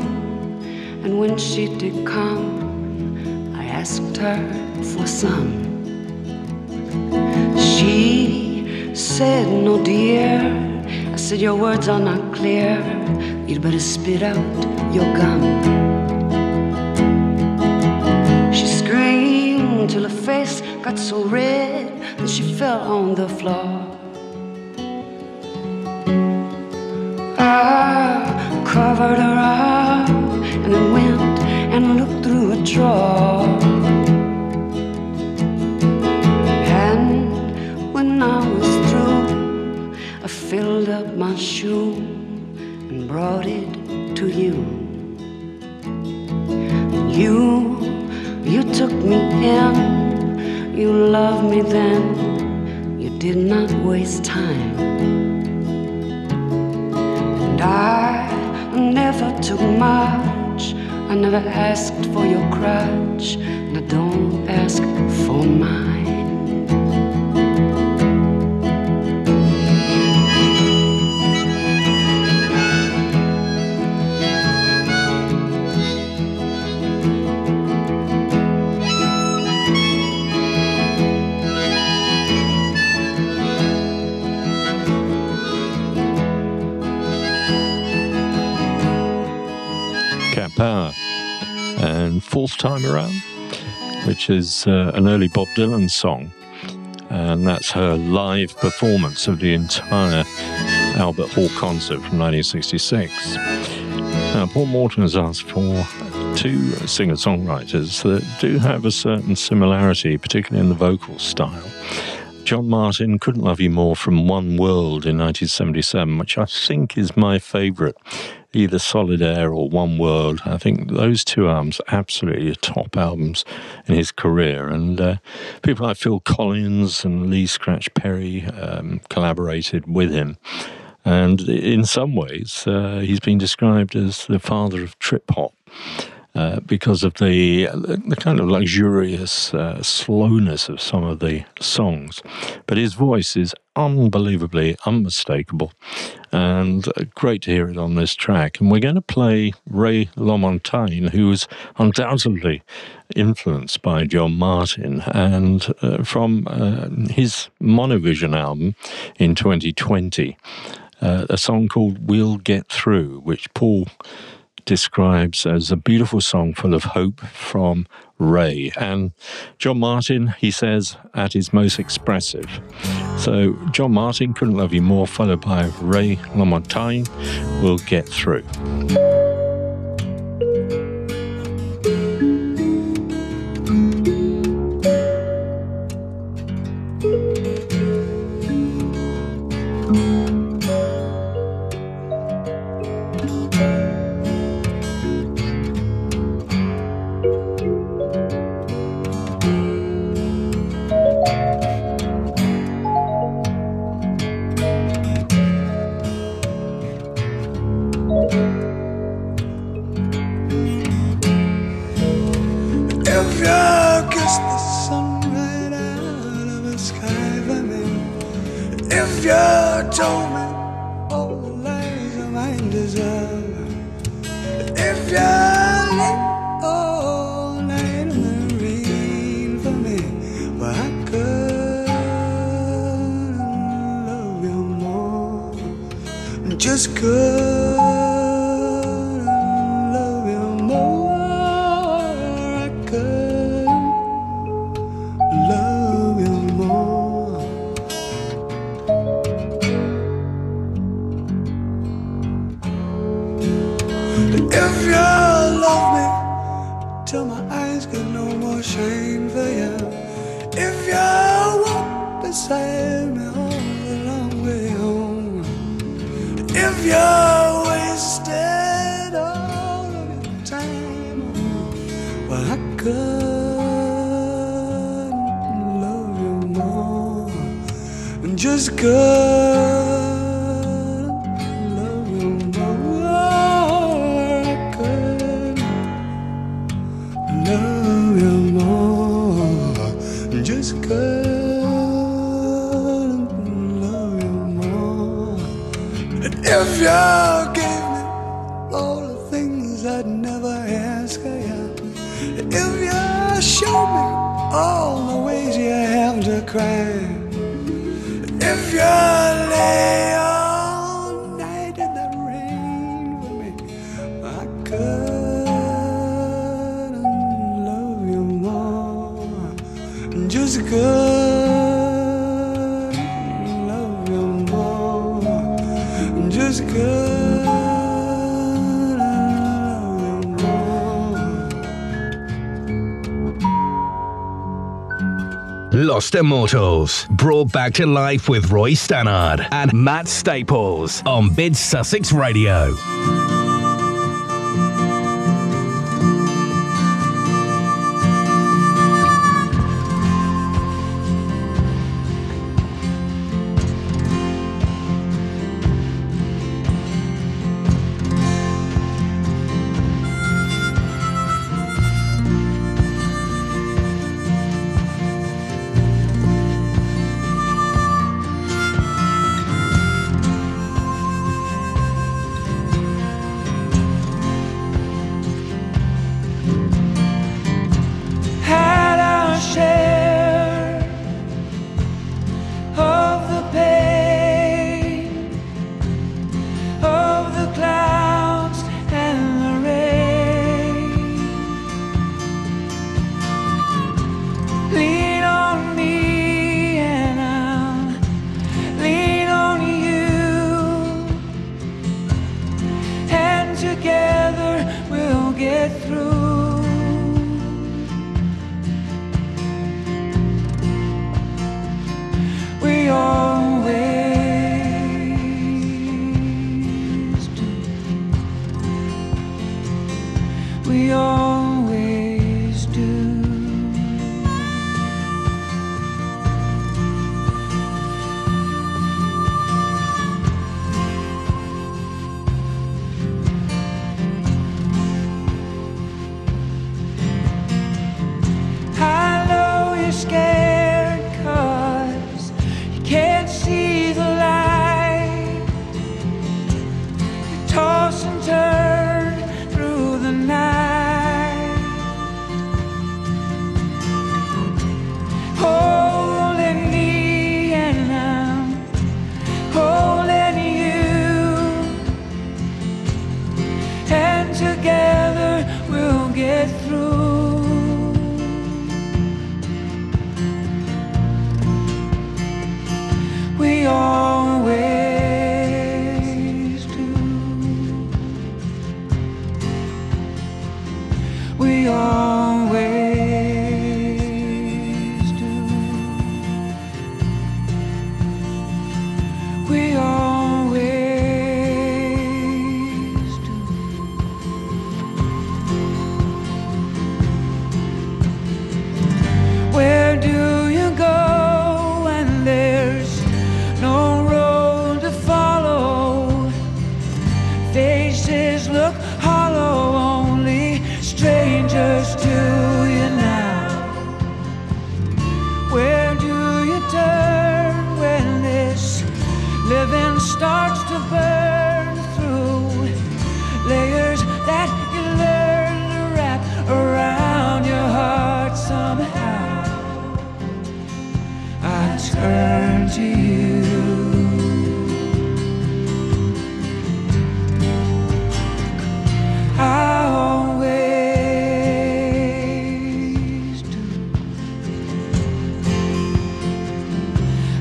And when she did come, I asked her for some. said, no dear, I said your words are not clear, you'd better spit out your gum. She screamed till her face got so red that she fell on the floor. I covered her up and then went and looked through a drawer. And when I was through, I filled up my shoe and brought it to you. You, you took me in, you loved me then, you did not waste time. I never took much, I never asked for your crutch, and I don't ask for mine. Power and Fourth Time Around, which is uh, an early Bob Dylan song, and that's her live performance of the entire Albert Hall concert from nineteen sixty-six. Now, Paul Morton has asked for two singer-songwriters that do have a certain similarity, particularly in the vocal style. John Martin, Couldn't Love You More from One World in nineteen seventy-seven, which I think is my favourite. Either Solid Air or One World. I think those two albums are absolutely top albums in his career. And uh, people like Phil Collins and Lee Scratch Perry um, collaborated with him. And in some ways, uh, he's been described as the father of trip hop uh, because of the, the kind of luxurious uh, slowness of some of the songs. But his voice is unbelievably unmistakable, and great to hear it on this track. And we're going to play Ray LaMontagne, who was undoubtedly influenced by John Martin, and uh, from uh, his Monovision album in twenty twenty, uh, a song called We'll Get Through, which Paul describes as a beautiful song full of hope from Ray. And John Martin, he says, at his most expressive. So John Martin, Couldn't Love You More, followed by Ray LaMontagne, We'll Get Through. If if you lay all night in that rain with me, I couldn't love you more. Just couldn't love you more. Just couldn't. Lost Immortals, brought back to life with Roy Stannard and Matt Staples on Mid-Sussex Radio.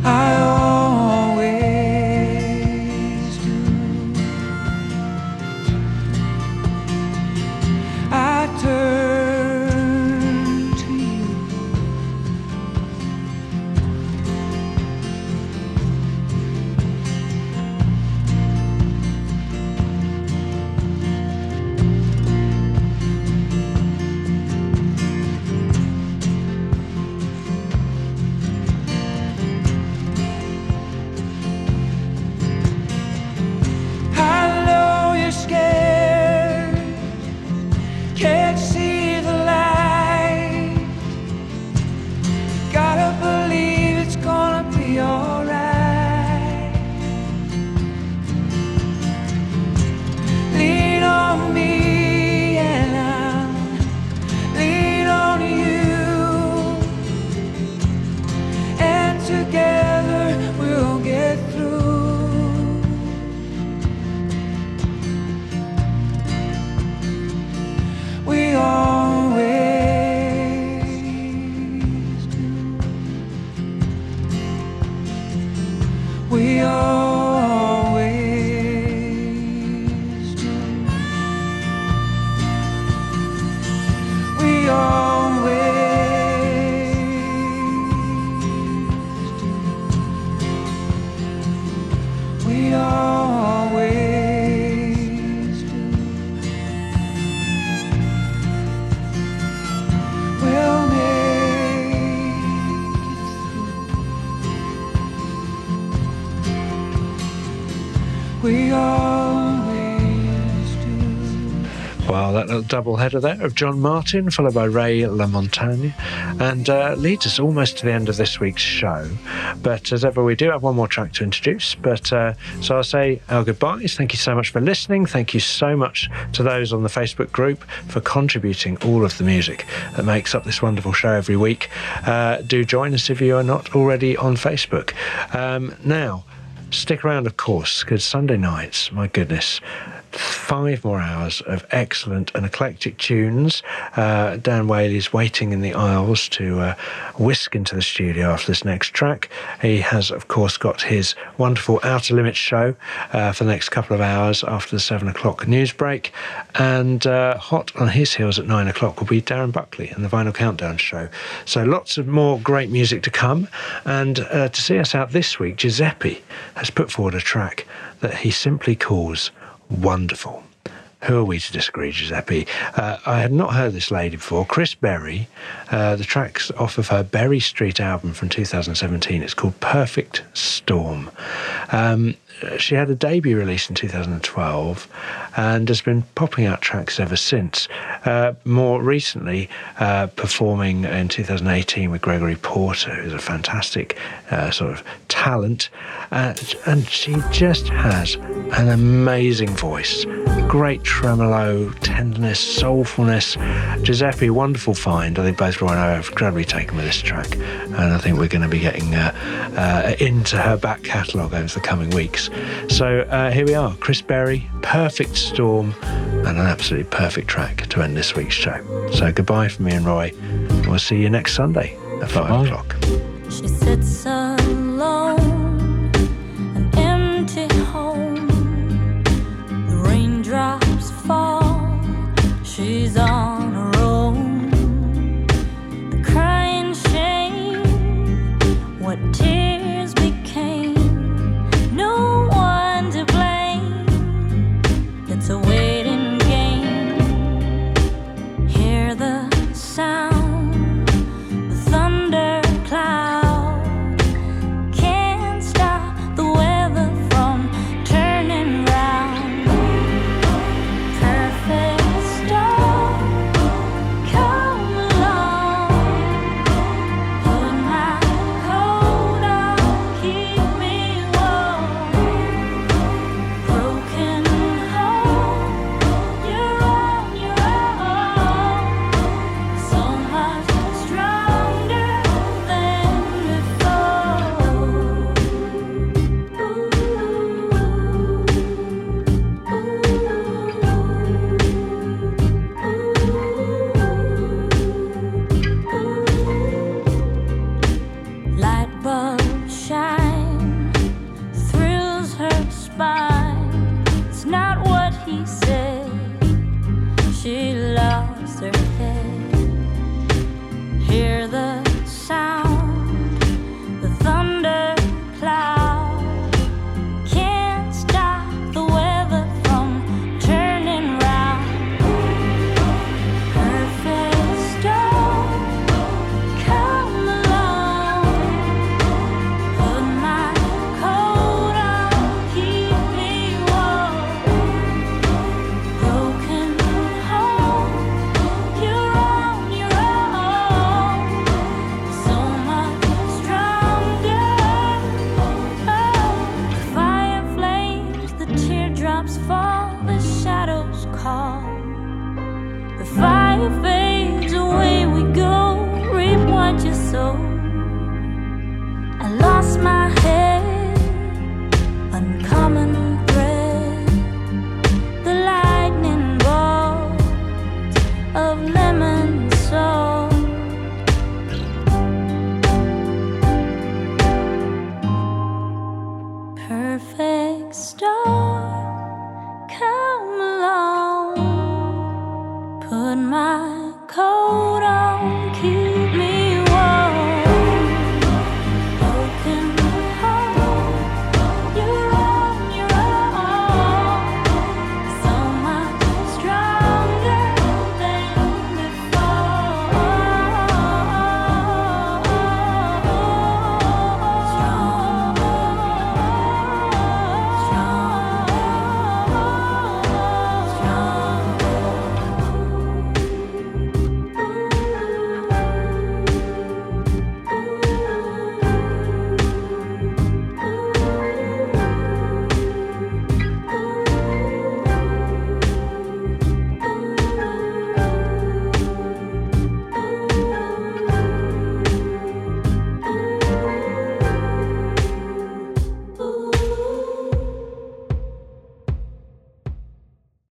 I always Well, that little double header there of John Martin, followed by Ray LaMontagne, and uh, leads us almost to the end of this week's show. But as ever, we do have one more track to introduce. But uh, so I'll say our goodbyes. Thank you so much for listening. Thank you so much to those on the Facebook group for contributing all of the music that makes up this wonderful show every week. Uh, do join us if you are not already on Facebook. Um, now, stick around, of course, because Sunday nights, my goodness, five more hours of excellent and eclectic tunes. Uh, Dan Whaley's waiting in the aisles to uh, whisk into the studio after this next track. He has, of course, got his wonderful Outer Limits show uh, for the next couple of hours after the seven o'clock news break. And uh, hot on his heels at nine o'clock will be Darren Buckley and the Vinyl Countdown show. So lots of more great music to come. And uh, to see us out this week, Giuseppe has put forward a track that he simply calls Wonderful. Who are we to disagree, Giuseppe? Uh, I had not heard this lady before. Chris Berry, uh, the track's off of her Berry Street album from two thousand seventeen. It's called Perfect Storm. Um, she had a debut release in two thousand twelve and has been popping out tracks ever since. Uh, more recently, uh, performing in two thousand eighteen with Gregory Porter, who's a fantastic uh, sort of talent. Uh, and she just has an amazing voice. Great tremolo, tenderness, soulfulness. Giuseppe, wonderful find. I think both Roy and I have gradually taken with this track, and I think we're going to be getting uh, uh, into her back catalogue over the coming weeks. So uh, here we are, Chris Berry, Perfect Storm, and an absolutely perfect track to end this week's show. So goodbye from me and Roy, and we'll see you next Sunday at five o'clock. She sits alone, an empty home. The raindrops fall, she's on her own. The crying shame, what tears became. No one to blame, it's a waiting game. Hear the sound, the thundercloud. Can't stop the weather from turning round. Perfect storm, come along. Put my coat on, keep me warm. Broken home, you're on your own. So much stronger than before. Ooh, ooh, ooh. Light bulb shine thrills her spine. It's not what he said. She lost her head. Hear the sound, the thunder cloud. Can't stop the weather from turning round. Perfect storm, come along. Put my coat on, keep me warm. Broken home, you're on your own. So much stronger. Oh, the fire flames, the teardrops fall, the shadows call. The fire fades away, we go, reap what you sow. I lost my head.